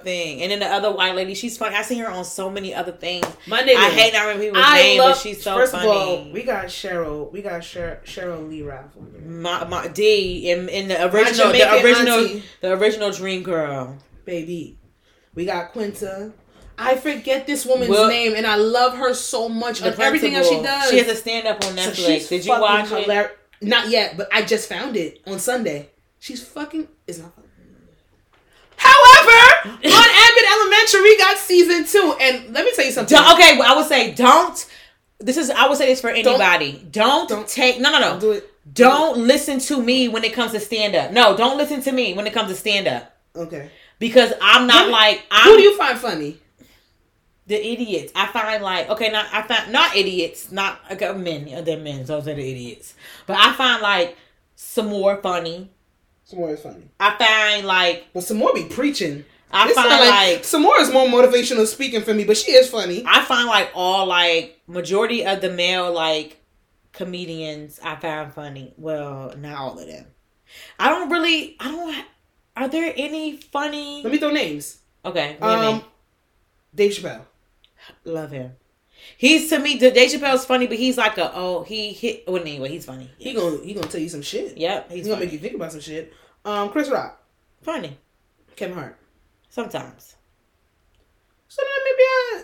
Thing. And then the other white lady, she's funny. I seen her on so many other things. Monday. I hate not remembering people's name, but she's so funny. First of all, we got Cheryl. We got Cheryl Lee Raffle. My D in the original Dream Girl. Baby. We got Quinta. I forget this woman's name, and I love her so much. Of everything else she does. She has a stand-up on Netflix. So did you watch it? Not yet, but I just found it on Sunday. She's fucking... It's not fucking... However, on Abbott Elementary, we got season 2. And let me tell you something. I would say don't... I would say this for anybody. Don't take... No. Don't do it. Don't listen to me when it comes to stand-up. No, don't listen to me when it comes to stand-up. Okay. Because I'm not who do you find funny? The idiots. I find men. They're men, so they're the idiots. But I find Samore funny. Samore is funny. I find Well, Samore be preaching. I find Samore is more motivational speaking for me, but she is funny. I find majority of the male comedians I find funny. Well, not all of them. Are there any funny? Let me throw names. Okay. Dave Chappelle. Love him. He's, to me, Dave Chappelle's funny, but he's he's funny. Yes. He gonna tell you some shit. Yep. He's gonna make you think about some shit. Chris Rock. Funny. Kevin Hart. Sometimes. So then maybe I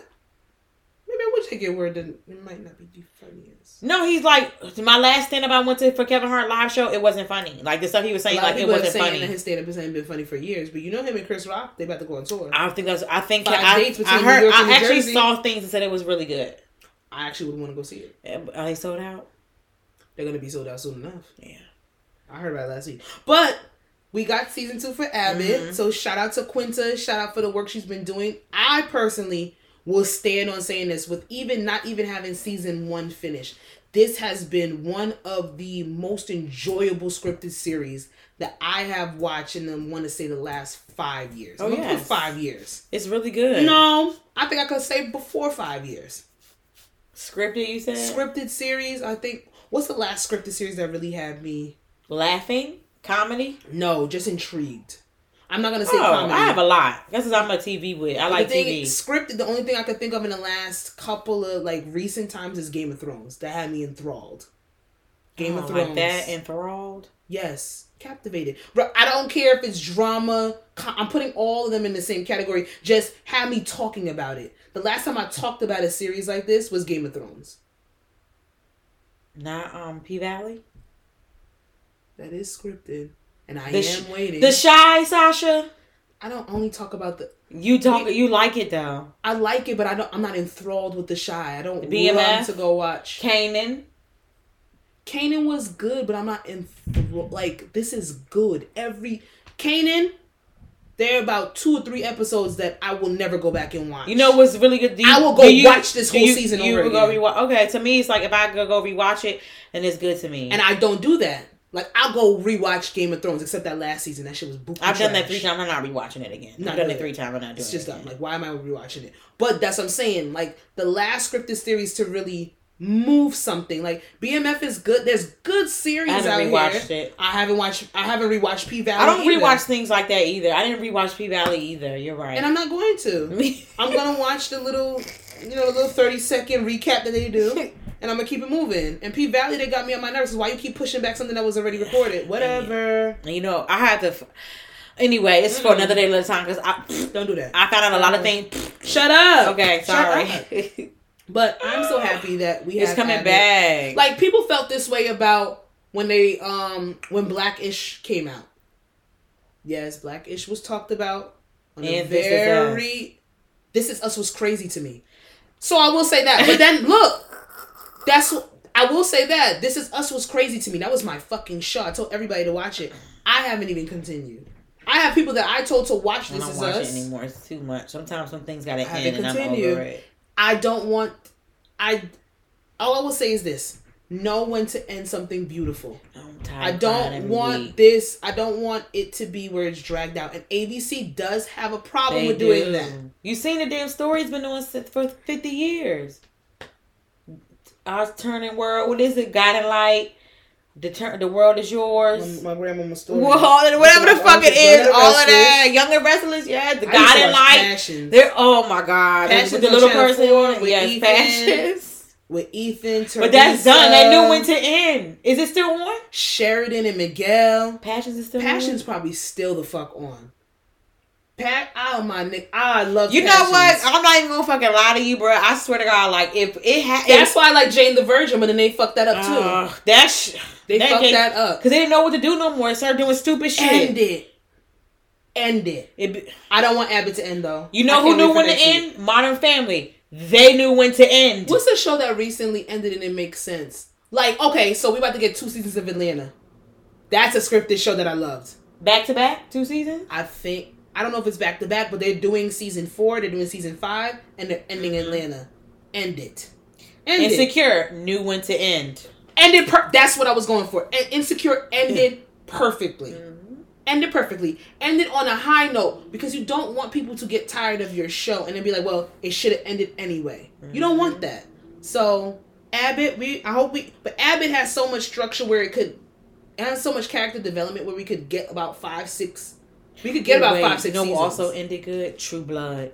would take your word that it might not be the funniest. No, he's my last stand-up I went to for Kevin Hart live show, it wasn't funny. The stuff he was saying, it wasn't funny. His stand-up hasn't been funny for years, but you know him and Chris Rock, they about to go on tour. I actually saw things and said it was really good. I actually would want to go see it. Yeah, are they sold out? They're going to be sold out soon enough. Yeah. I heard about it last week. But... We got season 2 for Abbott, so shout out to Quinta, shout out for the work she's been doing. I personally will stand on saying this with not even having season 1 finished. This has been one of the most enjoyable scripted series that I have watched in the last 5 years. Oh, yeah. 5 years. It's really good. No, I think I could say before 5 years. Scripted, you said? Scripted series, I think. What's the last scripted series that really had me? Laughing? Comedy? No, just intrigued. I'm not going to say comedy. I have a lot. That's what I'm a TV with. I like TV. Scripted, the only thing I could think of in the last couple of recent times is Game of Thrones. That had me enthralled. Game of Thrones. Like that? Enthralled? Yes. Captivated. I don't care if it's drama. I'm putting all of them in the same category. Just have me talking about it. The last time I talked about a series like this was Game of Thrones. Not P-Valley? That is scripted, and I am waiting. The Shy, Sasha. I don't only talk about the. You don't. You like it though. I like it, but I don't. I'm not enthralled with The Shy. I don't love to go watch. Kanan. Kanan was good, but I'm not enthralled. This is good. Every Kanan. There are about 2 or 3 episodes that I will never go back and watch. You know what's really good? I will watch this whole season over again. Okay, to me, it's if I go rewatch it, and it's good to me. And I don't do that. I'll go rewatch Game of Thrones, except that last season. That shit was bootleg. I've done that 3 times. I'm not rewatching it again. It's just dumb. Why am I rewatching it? But that's what I'm saying. The last scripted series to really move something. BMF is good. There's good series out here. I haven't rewatched it. I haven't rewatched P-Valley. I don't rewatch things like that either. I didn't rewatch P-Valley either. You're right. And I'm not going to. I'm going to watch the little, the 30-second recap that they do. And I'm going to keep it moving. And P-Valley, they got me on my nerves. Why you keep pushing back something that was already recorded? Whatever. And I had to... Anyway, it's for another day, another time. Because don't do that. I found out a lot of things. Shut up. Okay, sorry. But I'm so happy that we have coming back. Like, people felt this way about when they when Black-ish came out. Yes, Black-ish was talked about. And This Is Us was crazy to me. So I will say that. But then look, that's what I will say that. This Is Us was crazy to me. That was my fucking show. I told everybody to watch it. I haven't even continued. I have people that I told to watch This Is Us. I don't watch it anymore. It's too much. Sometimes some things gotta end and I'm over it. All I will say is this. Know when to end something beautiful. I don't want this. I don't want it to be where it's dragged out. And ABC does have a problem with doing that. You seen the damn story it's been doing for 50 years. Our Turning World. What is it? God and Light. The World Is Yours. My grandmama's story. Well, whatever the fuck it is. All of that. Younger Wrestlers. Yeah. The God and Light. Passions. They're, oh my God. Passions with the little person. Yes. Passions. With Ethan, Teresa. But that's done. That knew when to end. Is it still on? Sheridan and Miguel. Passions is still on. Passions probably still the fuck on. I love you. Passions. Know what? I'm not even gonna fucking lie to you, bro. I swear to God, like if it had, that's why I like Jane the Virgin, but then they fucked that up too. They fucked that up because they didn't know what to do no more. They started doing stupid shit. End it. I don't want Abbott to end though. You know who knew when to end? Modern Family. They knew when to end. What's the show that recently ended and it makes sense? Like, okay, so we about to get 2 seasons of Atlanta. That's a scripted show that I loved. Back to back? 2 seasons? I think. I don't know if it's back to back, but they're doing season 4, they're doing season 5, and they're ending Atlanta. End it. Insecure knew when to end. That's what I was going for. Insecure ended perfectly. Ended perfectly. Ended on a high note because you don't want people to get tired of your show and then be like, well, it should have ended anyway. Mm-hmm. You don't want that. So Abbott, but Abbott has so much structure where it has so much character development where we could get about 5, 6. We could get about 5, 6 seasons. You know what also ended good? True Blood.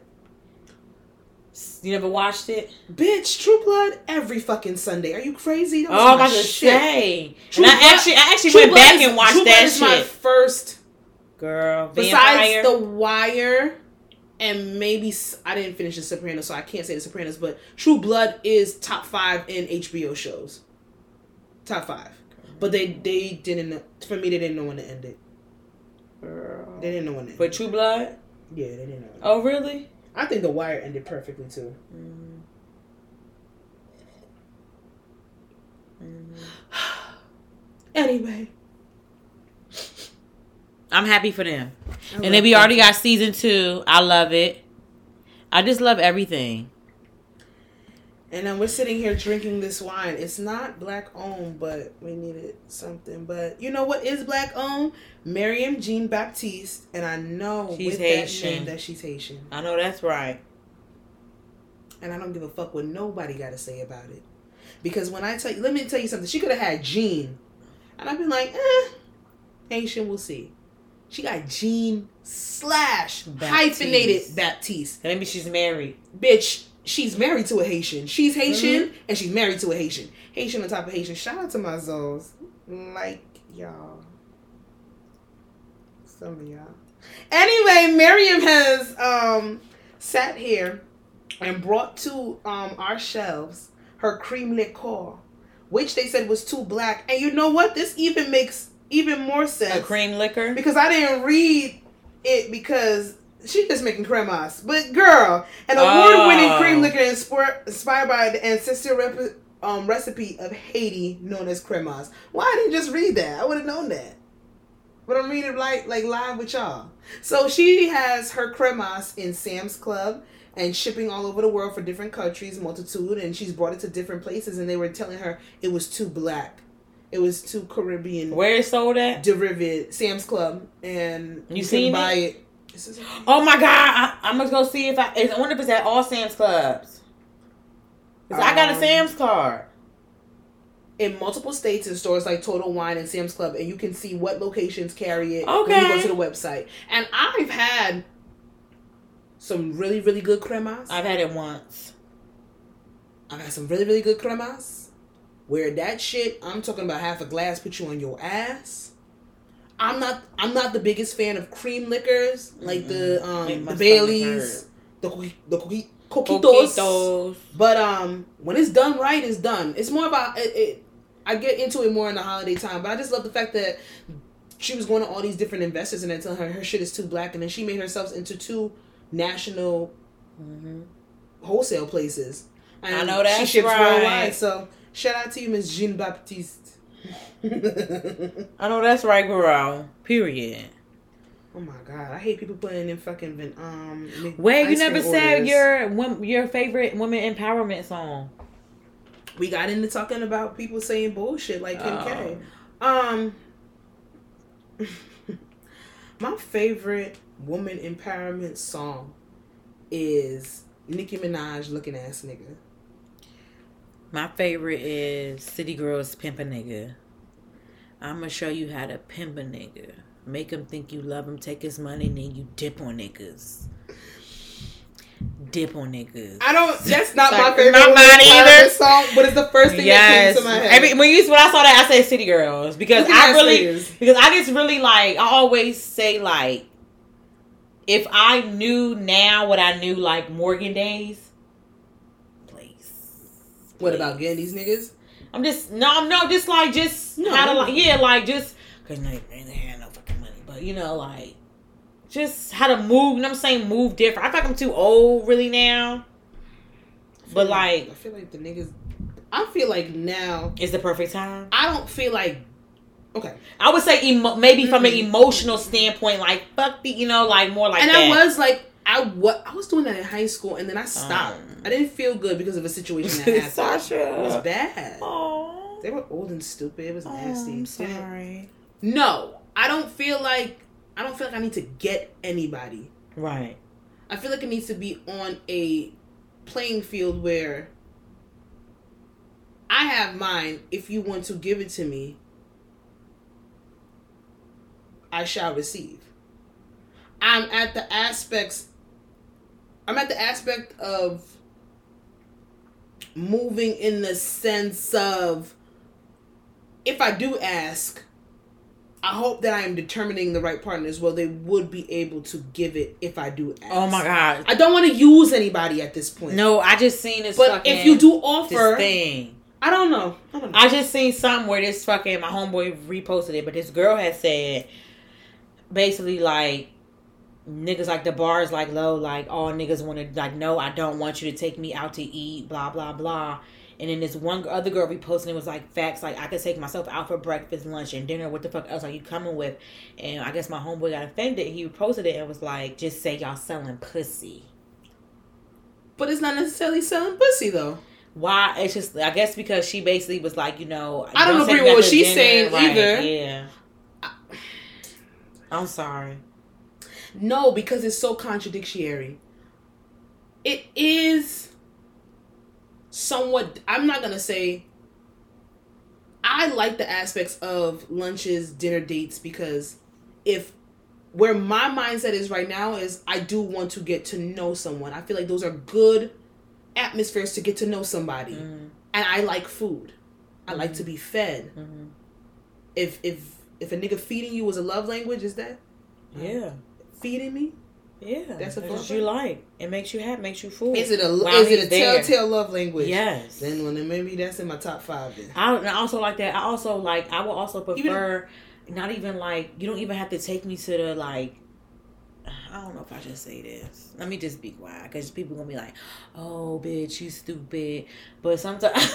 You never watched it? Bitch, True Blood every fucking Sunday. Are you crazy? Oh, my shit. And I actually went back and watched that shit. True Blood is my first. Girl, besides The Wire, and maybe I didn't finish The Sopranos, so I can't say The Sopranos, but True Blood is top 5 in HBO shows. Top 5. But they didn't, for me, they didn't know when to end it. Girl. They didn't know when to end it. But True Blood? Yeah, they didn't know. Oh, really? I think The Wire ended perfectly, too. Anyway. I'm happy for them. And then we already got season 2. I love it. I just love everything. And then we're sitting here drinking this wine. It's not black owned, but we needed something. But you know what is black owned? Miriam Jean Baptiste. And I know she's with Haitian. That name that she's Haitian. I know that's right. And I don't give a fuck what nobody got to say about it. Because when I tell you, let me tell you something. She could have had Jean. And I've been like, Haitian, we'll see. She got Jean / hyphenated Baptiste. Maybe she's married. Bitch, she's married to a Haitian. She's Haitian and she's married to a Haitian. Haitian on top of Haitian. Shout out to my Zoes. Like y'all. Some of y'all. Anyway, Miriam has sat here and brought to our shelves her cream liqueur, which they said was too black. And you know what? This even makes even more sense. A cream liquor? Because I didn't read it because she's just making cremas. But girl, an award-winning cream liquor inspired by the ancestral recipe of Haiti known as cremas. Why I didn't just read that? I would have known that. But I'm reading like live with y'all. So she has her cremas in Sam's Club and shipping all over the world for different countries, multitude, and she's brought it to different places and they were telling her it was too black. It was too Caribbean. Where it sold at? Derivative. Sam's Club. And you can buy it. Oh my God. I'm going to go see if I wonder if it's at all Sam's Clubs. Because I got a Sam's card. In multiple states and stores like Total Wine and Sam's Club. And you can see what locations carry it when you go to the website. And I've had some really, really good cremas. I've had it once. I've had some really, really good cremas. Where that shit, I'm talking about half a glass, put you on your ass. I'm not the biggest fan of cream liquors like the Baileys, the coquitos. But when it's done right, it's done. It's more about it. I get into it more in the holiday time, but I just love the fact that she was going to all these different investors and they're telling her her shit is too black, and then she made herself into two national wholesale places. And I know that she ships worldwide. So shout out to you, Miss Jean Baptiste. I know that's right, girl. Period. Oh my God, I hate people putting in fucking Well, you never said your favorite women empowerment song. We got into talking about people saying bullshit like Kim K. My favorite woman empowerment song is Nicki Minaj, Looking Ass Nigga. My favorite is City Girls, Pimp a Nigga. I'm going to show you how to pimp a nigga. Make him think you love him, take his money, and then you dip on niggas. Dip on niggas. That's not my favorite. Not mine either. Song, but it's the first thing that came to my head. When I saw that, I said City Girls because I just really like. I always say like, if I knew now what I knew like Morgan Days, please. What about getting these niggas? Cause they ain't had no fucking money, but you know like. Just how to move, and I'm saying move different. I feel like I'm too old really now. But like... I feel like now... Is the perfect time? I don't feel like... Okay. I would say maybe from an emotional standpoint, like, fuck the... You know, like, more like that. And I was like... I was doing that in high school, and then I stopped. I didn't feel good because of a situation that happened. Sasha. It was bad. Aww. They were old and stupid. It was nasty. I'm sorry. No. I don't feel like I need to get anybody. Right. I feel like it needs to be on a playing field where I have mine. If you want to give it to me, I shall receive. I'm at the aspect of moving in the sense of if I do ask, I hope that I am determining the right partners where they would be able to give it if I do ask. Oh my God. I don't want to use anybody at this point. No, I just seen this fucking... But if you do offer... This thing. I don't know. I just seen something where this fucking... My homeboy reposted it, but this girl had said... Basically, like... Niggas, like, the bar is, like, low. Like, all niggas want to... Like, no, I don't want you to take me out to eat. Blah, blah, blah. And then this one other girl reposted it was like facts. Like, I could take myself out for breakfast, lunch, and dinner. What the fuck else are you coming with? And I guess my homeboy got offended. He posted it and was like, just say y'all selling pussy. But it's not necessarily selling pussy, though. Why? It's just, I guess because she basically was like, you know. I don't agree with what she's saying either. Yeah. I'm sorry. No, because it's so contradictory. It is... somewhat, I'm not going to say, I like the aspects of lunches, dinner dates, because if where my mindset is right now is I do want to get to know someone. I feel like those are good atmospheres to get to know somebody. Mm-hmm. And I like food. I like to be fed. Mm-hmm. If a nigga feeding you was a love language, is that? Yeah. Feeding me? Yeah, that's what you like. It makes you happy, makes you full. Is it a telltale love language? Yes. Then maybe that's in my top 5. Then. I also like that. I will also prefer not even like you don't even have to take me to the like. I don't know if I should say this. Let me just be quiet because people gonna be like, "Oh, bitch, you stupid." But sometimes.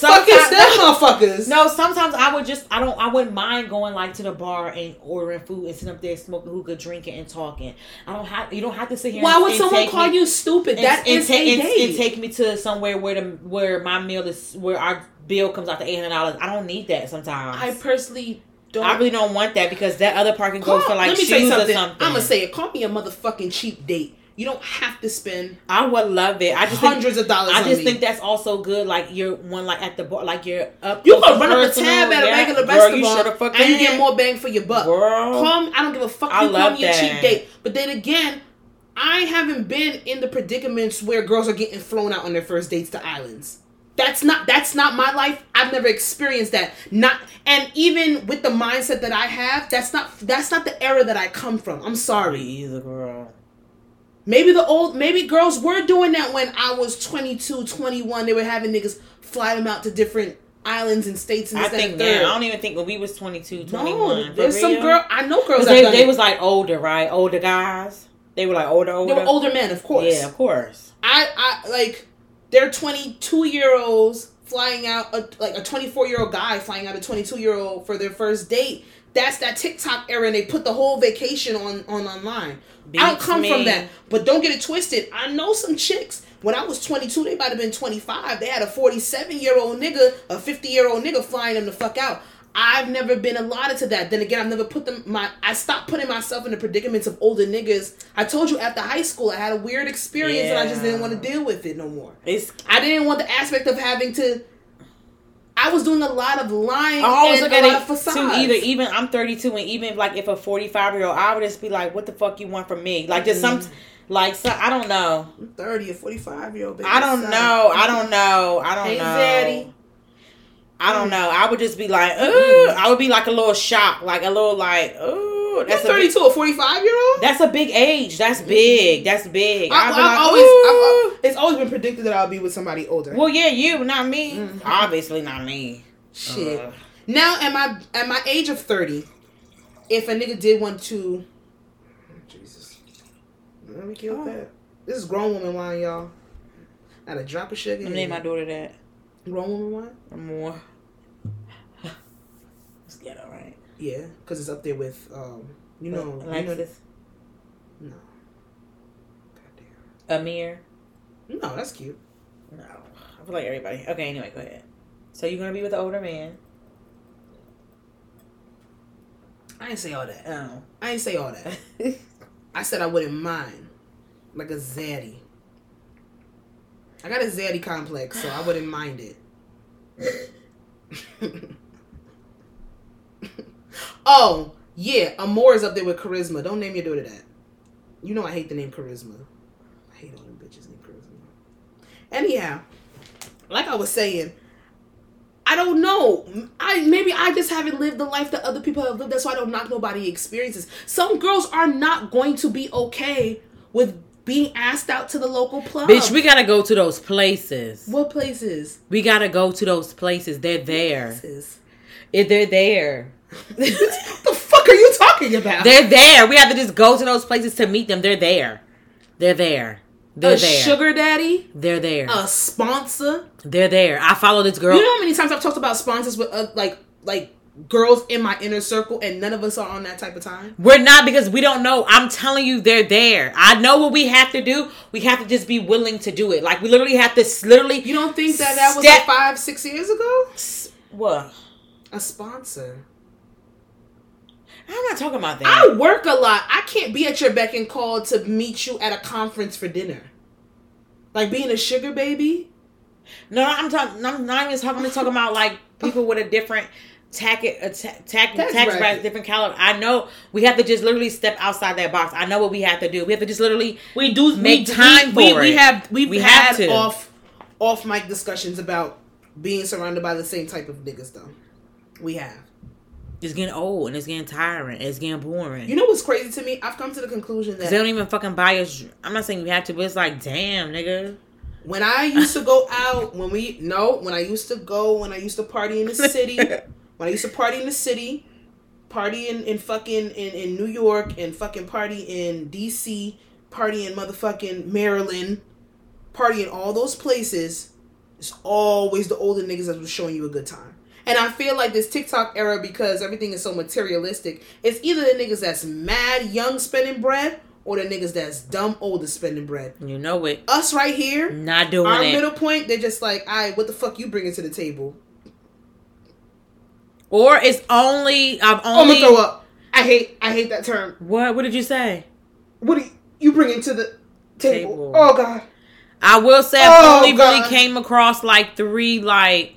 Sometimes I wouldn't mind going like to the bar and ordering food and sitting up there smoking hookah, drinking and talking. You don't have to sit here. Why would someone call you stupid? That is a date. And take me to somewhere where my meal is, where our bill comes out to $800. I don't need that sometimes. I personally don't. I really don't want that because that other part can go for like shoes or something. I'm gonna say it. Call me a motherfucking cheap date. You don't have to spend. I would love it. I just hundreds of dollars. I just think that's also good. Like you're one, like at the bar, like you're up. You can run up a tab at a regular restaurant, and you get more bang for your buck. Girl, call me. I don't give a fuck. You call me a cheap date. But then again, I haven't been in the predicaments where girls are getting flown out on their first dates to islands. That's not my life. I've never experienced that. And even with the mindset that I have, that's not the era that I come from. I'm sorry, either girl. Maybe girls were doing that when I was 22, 21. They were having niggas fly them out to different islands and states and stuff. I think now, I don't even think when we was 22, 21. No, there's some girl, I know girls that they was like older, right? Older guys. They were like older. They were older men, of course. Yeah, of course. I like, they're 22-year-olds flying out, like a 24-year-old guy flying out a 22-year-old for their first date. That's that TikTok era, and they put the whole vacation on online. I don't come from that, but don't get it twisted. I know some chicks, when I was 22, they might have been 25. They had a 47-year-old nigga, a 50-year-old nigga flying them the fuck out. I've never been allotted to that. Then again, I've never put I stopped putting myself in the predicaments of older niggas. I told you after high school, I had a weird experience, and I just didn't want to deal with it no more. I didn't want the aspect of having to. I was doing a lot of lying. I always look at it too, even I'm 32, and even like if a 45-year-old, I would just be like, "What the fuck you want from me?" Like just some, like so, I don't know. I'm 30 or 45-year-old. Baby, I don't know. I would just be like, "Ooh," I would be like a little shocked, like a little like, "Ooh." That's 32 or 45-year-old. That's a big age. That's big. That's big. It's always been predicted that I'll be with somebody older. Well, yeah, you, not me. Mm-hmm. Obviously, not me. Shit. Now, at my age of 30, if a nigga did want to, Jesus, let me kill that. This is grown woman wine, y'all. Not a drop of sugar. I'm name my daughter that. Grown woman wine? Or more. It's ghetto, right? Yeah, because it's up there with, Alexis? You know, no. Goddamn. Amir? No, that's cute. No. I feel like everybody. Okay, anyway, go ahead. So you're going to be with an older man. I ain't say all that. Oh. I ain't say all that. I said I wouldn't mind. Like a zaddy. I got a zaddy complex, so I wouldn't mind it. Oh, yeah. Amore is up there with charisma. Don't name your daughter that. You know I hate the name charisma. I hate all them bitches named charisma. Anyhow, like I was saying, I don't know. Maybe I just haven't lived the life that other people have lived. That's why I don't knock nobody's experiences. Some girls are not going to be okay with being asked out to the local club. Bitch, we gotta go to those places. What places? We gotta go to those places. They're there. Places. If they're there. What the fuck are you talking about? They're there. We have to just go to those places to meet them. They're there. They're there. They're there. A sugar daddy? They're there. A sponsor? They're there. I follow this girl. You know how many times I've talked about sponsors with like girls in my inner circle, and none of us are on that type of time. We're not, because we don't know. I'm telling you, they're there. I know what we have to do. We have to just be willing to do it. Like, we literally have to You don't think that was like 5-6 years ago? What? A sponsor. I'm not talking about that. I work a lot. I can't be at your beck and call to meet you at a conference for dinner. Like being a sugar baby. No, I'm talking about like people with a different tax bracket, different caliber. I know we have to just literally step outside that box. I know what we have to do. We have to just literally make time for it. We've had off mic discussions about being surrounded by the same type of niggas though. We have. It's getting old and it's getting tiring. It's getting boring. You know what's crazy to me? I've come to the conclusion that they don't even fucking buy us. I'm not saying you have to, but it's like, damn, nigga. When I used to party in the city. When I used to party in the city, party in fucking New York, and fucking party in DC, party in motherfucking Maryland, party in all those places, it's always the older niggas that was showing you a good time. And I feel like this TikTok era, because everything is so materialistic, it's either the niggas that's mad young spending bread, or the niggas that's dumb older spending bread. You know it. Us right here. Not doing it. Our middle point, they're just like, all right, what the fuck you bringing to the table? Or it's only... I'm gonna throw up. I hate that term. What? What did you say? What are you bringing to the table? Oh, God. I will say I only really came across like three, like...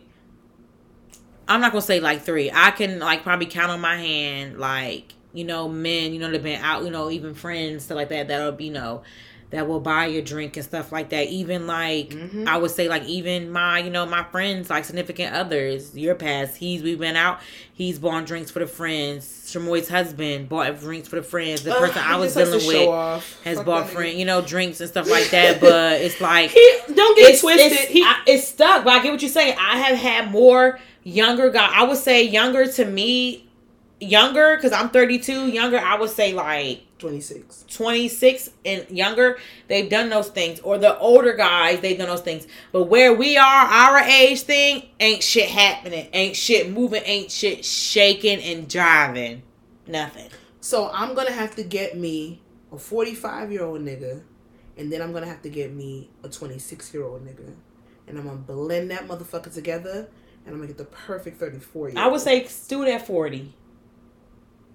I'm not going to say like three. I can like probably count on my hand, like, you know, men, you know, they've been out, you know, even friends, stuff like that, that'll, you know, that will buy you a drink and stuff like that. Even like, mm-hmm. I would say like even my, you know, my friends, like significant others, your past, we've been out, he's bought drinks for the friends. Shamoy's husband bought drinks for the friends. The person I was dealing with has bought friend, you know, drinks and stuff like that. But it's like, don't get it twisted. It's stuck, but I get what you're saying. I have had more younger guys. I would say younger to me, younger, because I'm 32, younger, I would say like, 26 and younger, they've done those things. Or the older guys, they've done those things. But where we are, our age thing, ain't shit happening. Ain't shit moving. Ain't shit shaking and driving. Nothing. So I'm going to have to get me a 45-year-old nigga, and then I'm going to have to get me a 26-year-old nigga. And I'm going to blend that motherfucker together, and I'm going to get the perfect 34-year-old. I would say do that 40.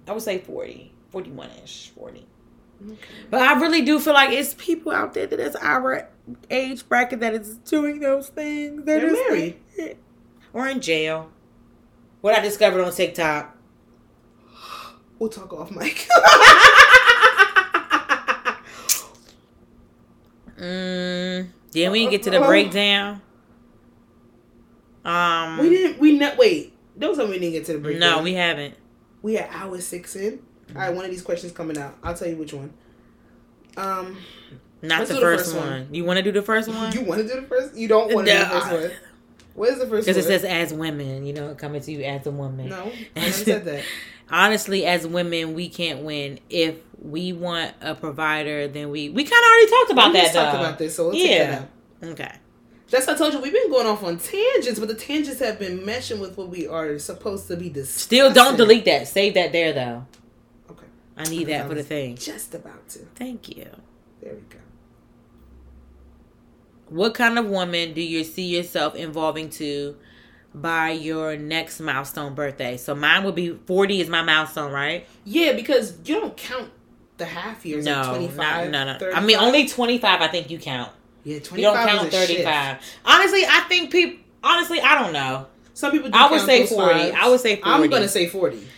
I would say 40. 41-ish, 40. Okay. But I really do feel like it's people out there that is our age bracket that is doing those things. They're married. Or in jail. What I discovered on TikTok. We'll talk off mic. Yeah, we didn't get to the breakdown. Wait. Don't tell me we didn't get to the breakdown. No, we haven't. We are hour 6 in. All right, one of these questions coming out. I'll tell you which one. Not the first one. You want to do the first one? You want to do the first? You don't want to do the first one. What is the first one? Because it says as women, you know, coming to you as a woman. No, I never said that. Honestly, as women, we can't win. If we want a provider, then we kind of already talked about that, though. We talked about this, so let's take that out. Okay. That's what I told you. We've been going off on tangents, but the tangents have been meshing with what we are supposed to be discussing. Still, don't delete that. Save that there, though. I need that for the thing. Just about to. Thank you. There we go. What kind of woman do you see yourself evolving to by your next milestone birthday? So mine would be 40 is my milestone, right? Yeah, because you don't count the half years. No, like 25, no. 35. I mean, only 25 I think you count. Yeah, 25 you don't count 35. Shift. Honestly, I think people... Honestly, I don't know. Some people do I would count say 40. Lives. I would say 40. I'm going to say 40.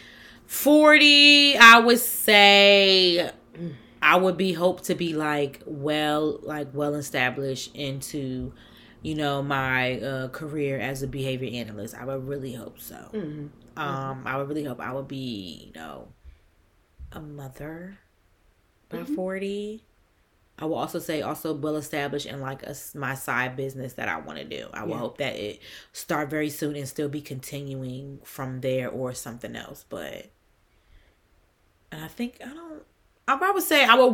40, I would say I would be hope to be well established into, you know, my career as a behavior analyst. I would really hope so. Mm-hmm. I would really hope I would be, you know, a mother by 40. I will also say well established in my side business that I want to do. I will hope that it start very soon and still be continuing from there or something else. But and I think I would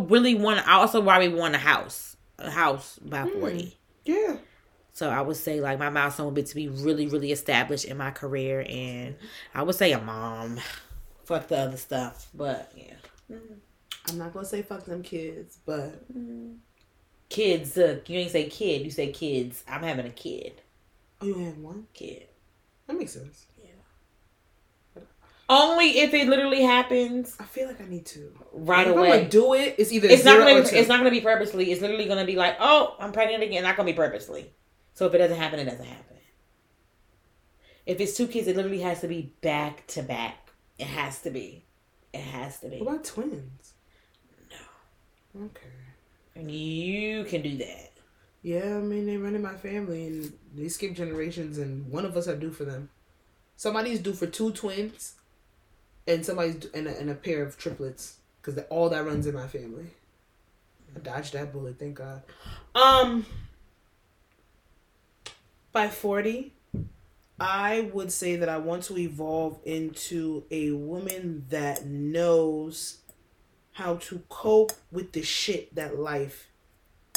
probably want a house. A house by 40. Yeah. So I would say like my milestone would be to be really, really established in my career, and I would say a mom. Fuck the other stuff. But yeah. Mm-hmm. I'm not going to say fuck them kids, but... Kids, you ain't say kid, you say kids. I'm having a kid. Oh, you have one? Kid. That makes sense. Yeah. Only if it literally happens... I feel like I need to. Right away. If I'm going to do it, it's either zero or two. It's not going to be purposely. It's literally going to be like, oh, I'm pregnant again. Not going to be purposely. So if it doesn't happen, it doesn't happen. If it's two kids, it literally has to be back to back. It has to be. It has to be. What about twins? Okay. And you can do that. Yeah, I mean, they run in my family and they skip generations, and one of us are due for them. Somebody's due for two twins and somebody's and a pair of triplets, because all that runs in my family. I dodged that bullet, thank God. By 40, I would say that I want to evolve into a woman that knows how to cope with the shit that life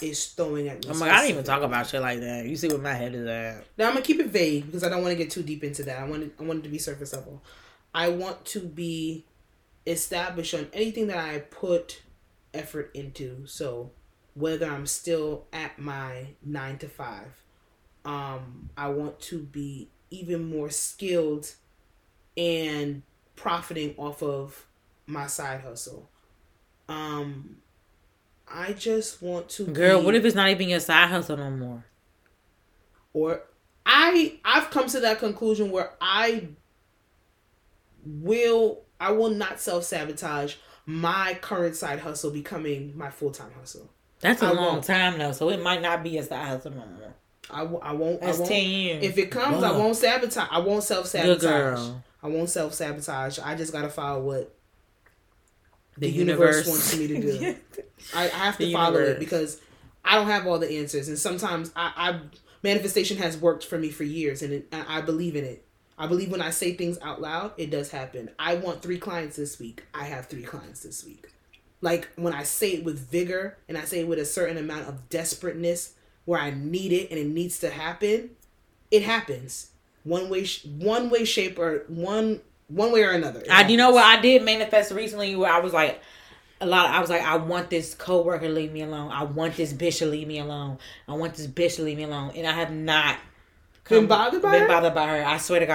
is throwing at me. Oh my God, I didn't even talk about shit like that. You see what my head is at. Now I'm gonna keep it vague because I don't want to get too deep into that. I want it to be surface level. I want to be established on anything that I put effort into. So whether I'm still at my 9 to 5, I want to be even more skilled and profiting off of my side hustle. I just want to what if it's not even your side hustle no more? Or I've come to that conclusion where I will not self-sabotage my current side hustle becoming my full-time hustle. That's a long time though, so it might not be as the eyes of my mom. I won't. That's 10 years. If it comes, I won't sabotage. I won't self-sabotage. Good girl. I won't self-sabotage. I just gotta follow what the universe wants me to do. I have to follow it because I don't have all the answers. And sometimes I manifestation has worked for me for years, and I believe in it. I believe when I say things out loud, it does happen. I want 3 clients this week. I have 3 clients this week. Like when I say it with vigor and I say it with a certain amount of desperateness where I need it and it needs to happen, it happens. One way or another. You know what I did manifest recently where I was like, I want this coworker to leave me alone. I want this bitch to leave me alone. And I have not been bothered by her. I swear to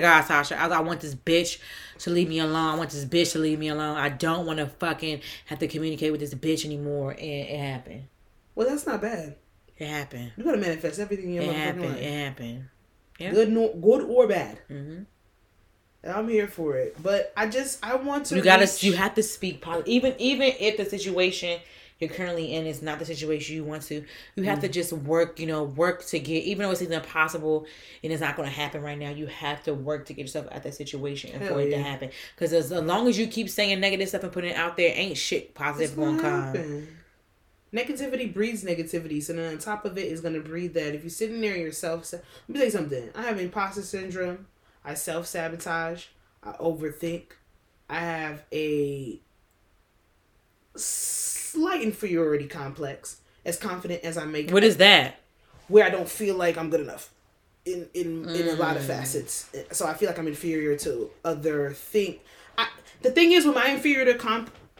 God. Sasha. I want this bitch to leave me alone. I don't want to fucking have to communicate with this bitch anymore. And it happened. Well, that's not bad. It happened. You got to manifest everything in your life. It happened. Yeah. Good or bad. Mm-hmm. And I'm here for it. But I want to... You have to speak positive. Even if the situation you're currently in is not the situation you want to, you have to just work to get, even though it's impossible and it's not going to happen right now, you have to work to get yourself out of that situation and for it to happen. Because as long as you keep saying negative stuff and putting it out there, ain't shit positive going to come. Negativity breeds negativity. So then on top of it is going to breed that. If you're sitting there yourself... Let me tell you something. I have imposter syndrome. I self-sabotage. I overthink. I have a slight inferiority complex. As confident as I make it. What is that? Where I don't feel like I'm good enough. In a lot of facets. So I feel like I'm inferior to other things. The thing is with my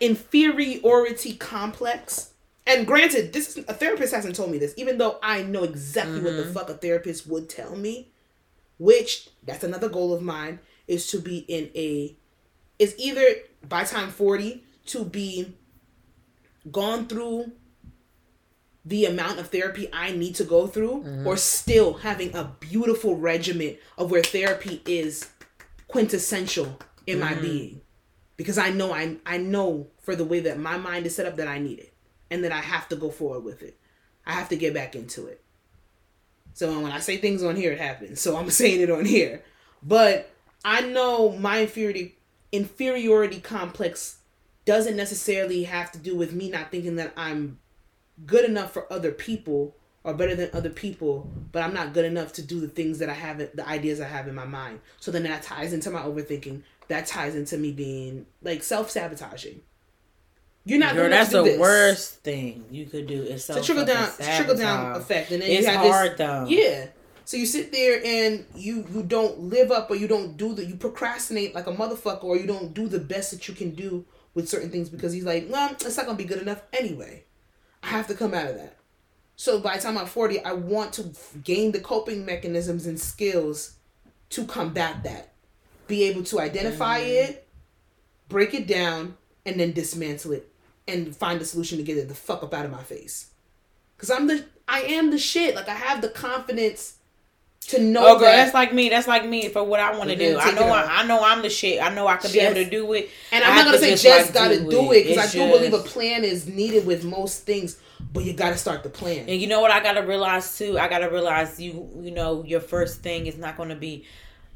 inferiority complex... And granted, a therapist hasn't told me this, even though I know exactly what the fuck a therapist would tell me, which that's another goal of mine is to be is either by time 40 to be gone through the amount of therapy I need to go through or still having a beautiful regimen of where therapy is quintessential in my being, because I know I know for the way that my mind is set up that I need it. And that I have to go forward with it. I have to get back into it. So when I say things on here, it happens. So I'm saying it on here. But I know my inferiority complex doesn't necessarily have to do with me not thinking that I'm good enough for other people or better than other people, but I'm not good enough to do the things that I have, the ideas I have in my mind. So then that ties into my overthinking. That ties into me being like self-sabotaging. You're not going to do this. Girl, that's the worst thing you could do. It's a trickle down effect, and then it's hard though. Yeah, so you sit there and you don't live up, or you don't do you procrastinate like a motherfucker, or you don't do the best that you can do with certain things because he's like, well, it's not going to be good enough anyway. I have to come out of that. So by the time I'm 40, I want to gain the coping mechanisms and skills to combat that, be able to identify it, break it down, and then dismantle it. And find a solution to get it the fuck up out of my face, because I am the shit. Like I have the confidence to know. Oh, girl, that's like me. That's like me for what I want to do. I know I'm the shit. I know I could be able to do it. And I'm not gonna say just gotta do it, because I do believe a plan is needed with most things. But you gotta start the plan. And you know what I gotta realize too? I gotta realize you know your first thing is not gonna be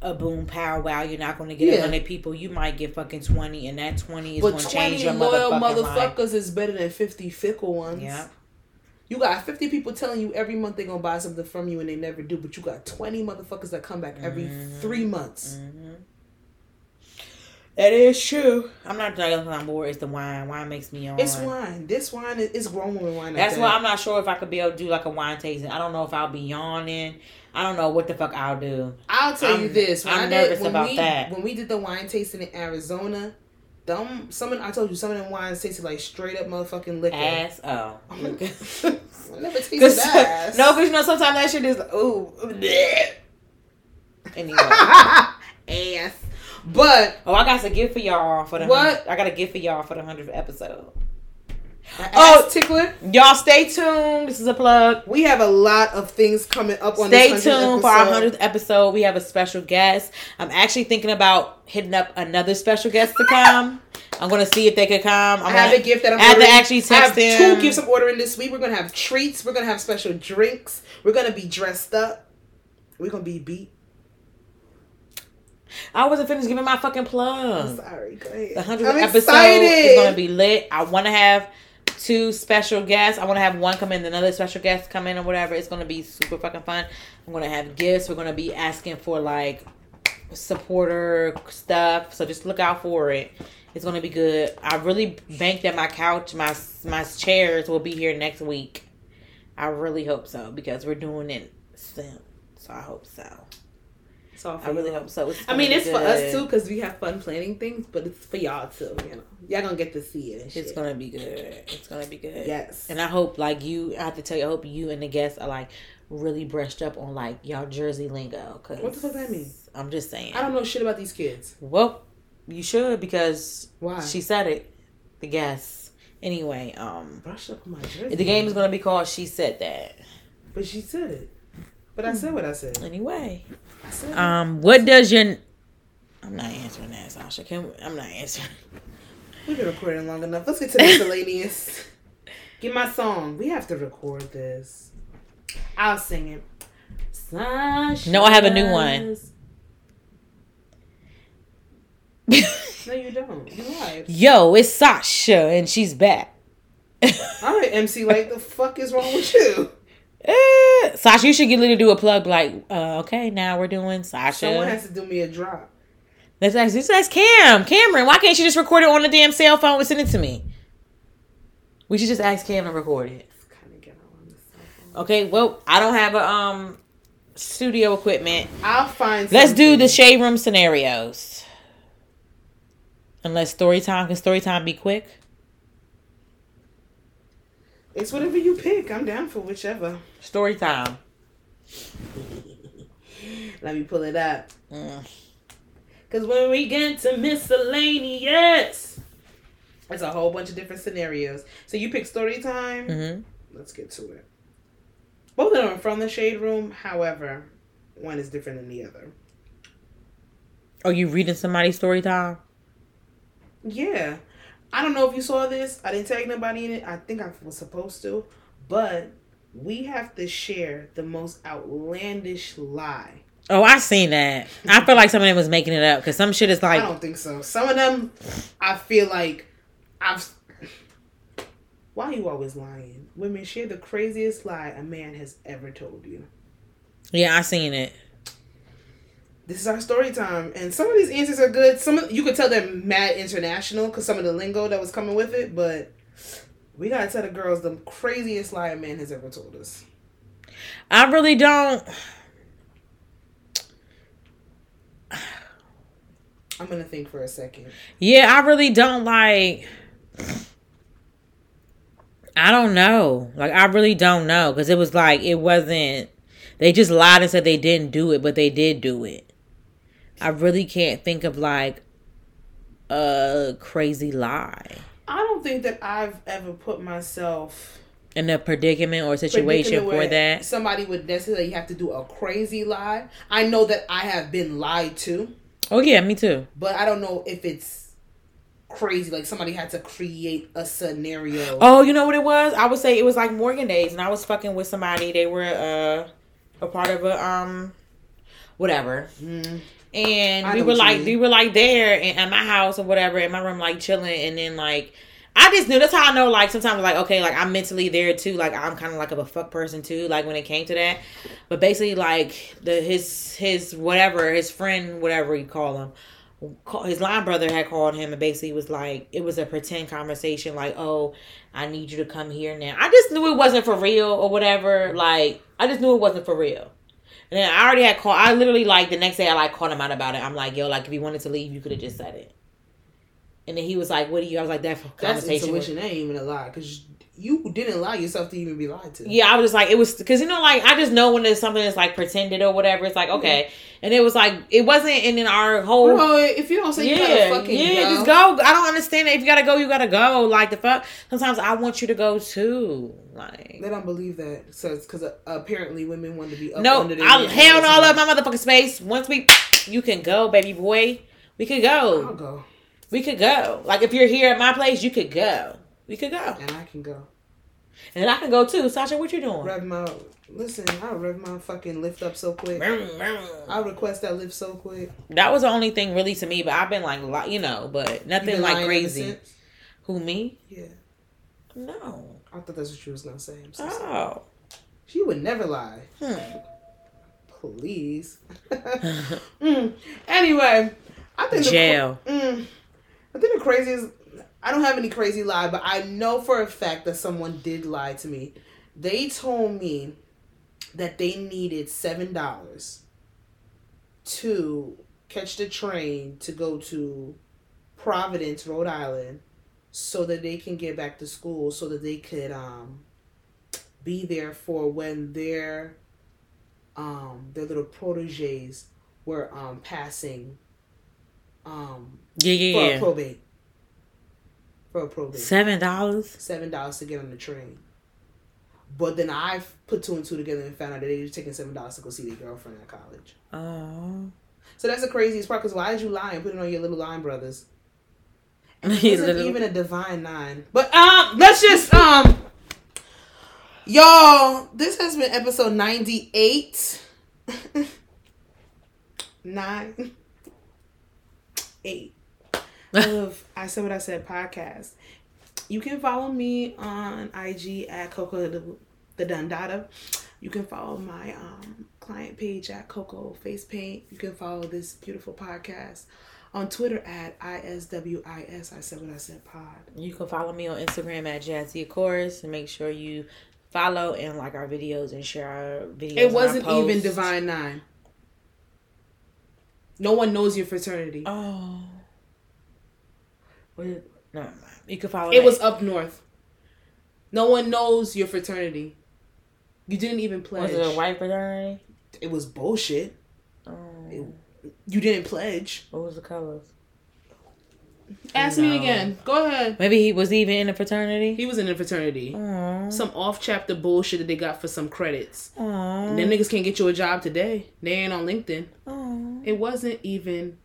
a boom pow wow. You're not going to get 100 people. You might get fucking 20, and that 20 is going to change your motherfucking life. But 20 loyal motherfuckers is better than 50 fickle ones. Yeah. You got 50 people telling you every month they're going to buy something from you, and they never do. But you got 20 motherfuckers that come back every 3 months. That is true. I'm not drinking on board. It's the wine. Wine makes me on. It's wine. This wine is grown woman wine. That's why I'm not sure if I could be able to do like a wine tasting. I don't know if I'll be yawning. I don't know what the fuck I'll do. I'll tell you this. I'm nervous about that. When we did the wine tasting in Arizona, some of them wines tasted like straight up motherfucking liquor. Ass. Oh. I never tasted ass. No, because sometimes that shit is ooh. Bleh. Anyway. Ass. But I got a gift for y'all for the 100th episode. Oh, tickler. Y'all stay tuned. This is a plug. We have a lot of things coming up on this 100th episode. Stay tuned for our 100th episode. We have a special guest. I'm actually thinking about hitting up another special guest to come. I'm going to see if they could come. I have a gift that I'm ordering. I have two gifts I'm ordering this week. We're going to have treats. We're going to have special drinks. We're going to be dressed up. We're going to be beat. I wasn't finished giving my fucking plug. I'm sorry. Go ahead. The 100th episode is going to be lit. I want to have two special guests. I want to have one come in, another special guest come in or whatever. It's going to be super fucking fun. I'm going to have gifts. We're going to be asking for like supporter stuff. So just look out for it. It's going to be good. I really bank that my couch, my chairs will be here next week. I really hope so because we're doing it soon. So I hope so. I really hope so. It's for us too because we have fun planning things, but it's for y'all too. You know, y'all gonna get to see it. And shit. It's gonna be good. It's gonna be good. Yes. And I hope I hope you and the guests are like really brushed up on like y'all Jersey lingo. Cause what the fuck does that mean? I'm just saying. I don't know shit about these kids. Well, you should because why? She said it. The guests. Anyway, brush up on my Jersey. The game is gonna be called She Said That. But she said it. But I said what I said. Anyway. I said what does your... I'm not answering that, Sasha. I'm not answering. We've been recording long enough. Let's get to the miscellaneous. Get my song. We have to record this. I'll sing it. Sasha. No, I have a new one. No, you don't. You lied. Yo, it's Sasha, and she's back. All right, MC, like, the fuck is wrong with you? Sasha, you should get Lily to do a plug like, okay, now we're doing Sasha. Someone has to do me a drop. Let's ask Cameron, why can't you just record it on the damn cell phone and send it to me? We should just ask Cam to record it. Okay, well, I don't have a studio equipment. I'll find something. Let's do the shade room scenarios. Unless story time be quick? It's whatever you pick. I'm down for whichever. Story time. Let me pull it up. Because when we get to miscellaneous, there's a whole bunch of different scenarios. So you pick story time. Mm-hmm. Let's get to it. Both of them are from the shade room. However, one is different than the other. Are you reading somebody's story time? Yeah. I don't know if you saw this. I didn't tag nobody in it. I think I was supposed to. But we have to share the most outlandish lie. Oh, I seen that. I feel like some of them was making it up. Because some shit is like... I don't think so. Some of them, I feel like... Why are you always lying? Women share the craziest lie a man has ever told you. Yeah, I seen it. This is our story time, and some of these answers are good. You could tell they're mad international because some of the lingo that was coming with it, but we gotta tell the girls the craziest lie a man has ever told us. I really don't. I'm gonna think for a second. Yeah, I really don't like. I don't know. Like, I really don't know because it was like, it wasn't. They just lied and said they didn't do it, but they did do it. I really can't think of, like, a crazy lie. I don't think that I've ever put myself... in a predicament or situation for that. Somebody would necessarily have to do a crazy lie. I know that I have been lied to. Oh, yeah, me too. But I don't know if it's crazy. Like, somebody had to create a scenario. Oh, you know what it was? I would say it was, like, Morgan Days, and I was fucking with somebody. They were, a part of a whatever, and we were like there and at my house or whatever in my room like chilling, and then like I just knew that's how I know like sometimes like okay like I'm mentally there too like I'm kind of like of a fuck person too like when it came to that, but basically like his line brother had called him and basically was like, it was a pretend conversation like, oh, I need you to come here now. I just knew it wasn't for real or whatever. Like, I just knew it wasn't for real. And then I already had called. I literally, like, the next day I, like, called him out about it. I'm like, yo, like, if you wanted to leave, you could have just said it. And then he was like, what do you... I was like, that's intuition. That ain't even a lie. Because you didn't allow yourself to even be lied to. Yeah, I was just like... It was... Because, you know, like, I just know when there's something that's, like, pretended or whatever. It's like, okay. Yeah. And it was like... It wasn't... And then our whole... Bro, if you don't say you gotta fucking go. Yeah, just go. I don't understand it. If you gotta go, you gotta go. Like, the fuck... Sometimes I want you to go, too. Like... They don't believe that. Because apparently women want to be up under their... No, I held all up my motherfucking space. Once we... You can go, baby boy. We could go. I'll go. We could go. Like, if you're here at my place, you could go. We could go. And I can go. And I can go, too. Sasha, what you doing? I'll rev my fucking lift up so quick. I'll request that lift so quick. That was the only thing, really, to me. But I've been, like, you know, but nothing, like, crazy. Who, me? Yeah. No. I thought that's what she was going to say. I'm so sorry. She would never lie. Please. Anyway. I think jail. I think the craziest... I don't have any crazy lie, but I know for a fact that someone did lie to me. They told me that they needed $7 to catch the train to go to Providence, Rhode Island, so that they can get back to school, so that they could be there for when their little proteges were passing for a probate. For a probate. $7? $7 to get on the train. But then I put two and two together and found out that they were taking $7 to go see their girlfriend at college. Oh. So that's the craziest part, because why did you lie and put it on your little line brothers? And it wasn't even a divine nine. But let's just y'all, this has been episode 98. 98 of I Said What I Said podcast. You can follow me on IG at Coco the Dundada. You can follow my client page at Coco Face Paint. You can follow this beautiful podcast on Twitter at ISWIS I Said What I Said Pod. You can follow me on Instagram at Jazzy of course, and make sure you follow and like our videos and share our videos. It wasn't even Divine Nine. No one knows your fraternity. Oh. No, you can follow. It was up north. No one knows your fraternity. You didn't even pledge. Was it a white fraternity? It was bullshit. You didn't pledge. What was the colors? Ask me again. Go ahead. Maybe he was even in a fraternity. He was in a fraternity. Aww. Some off chapter bullshit that they got for some credits. Aww. And them niggas can't get you a job today. They ain't on LinkedIn. Aww. It wasn't even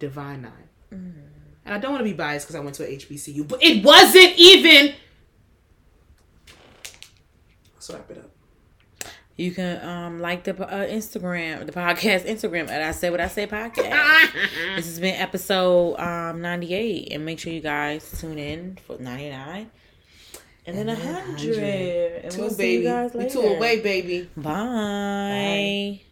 Divine Nine. Mm. And I don't want to be biased because I went to an HBCU, but it wasn't even... Let's wrap it up. You can like the Instagram, the podcast Instagram at I Say What I Say podcast. This has been episode 98. And make sure you guys tune in for 99. And then 100. And we'll see you guys later. We two away, baby. Bye. Bye.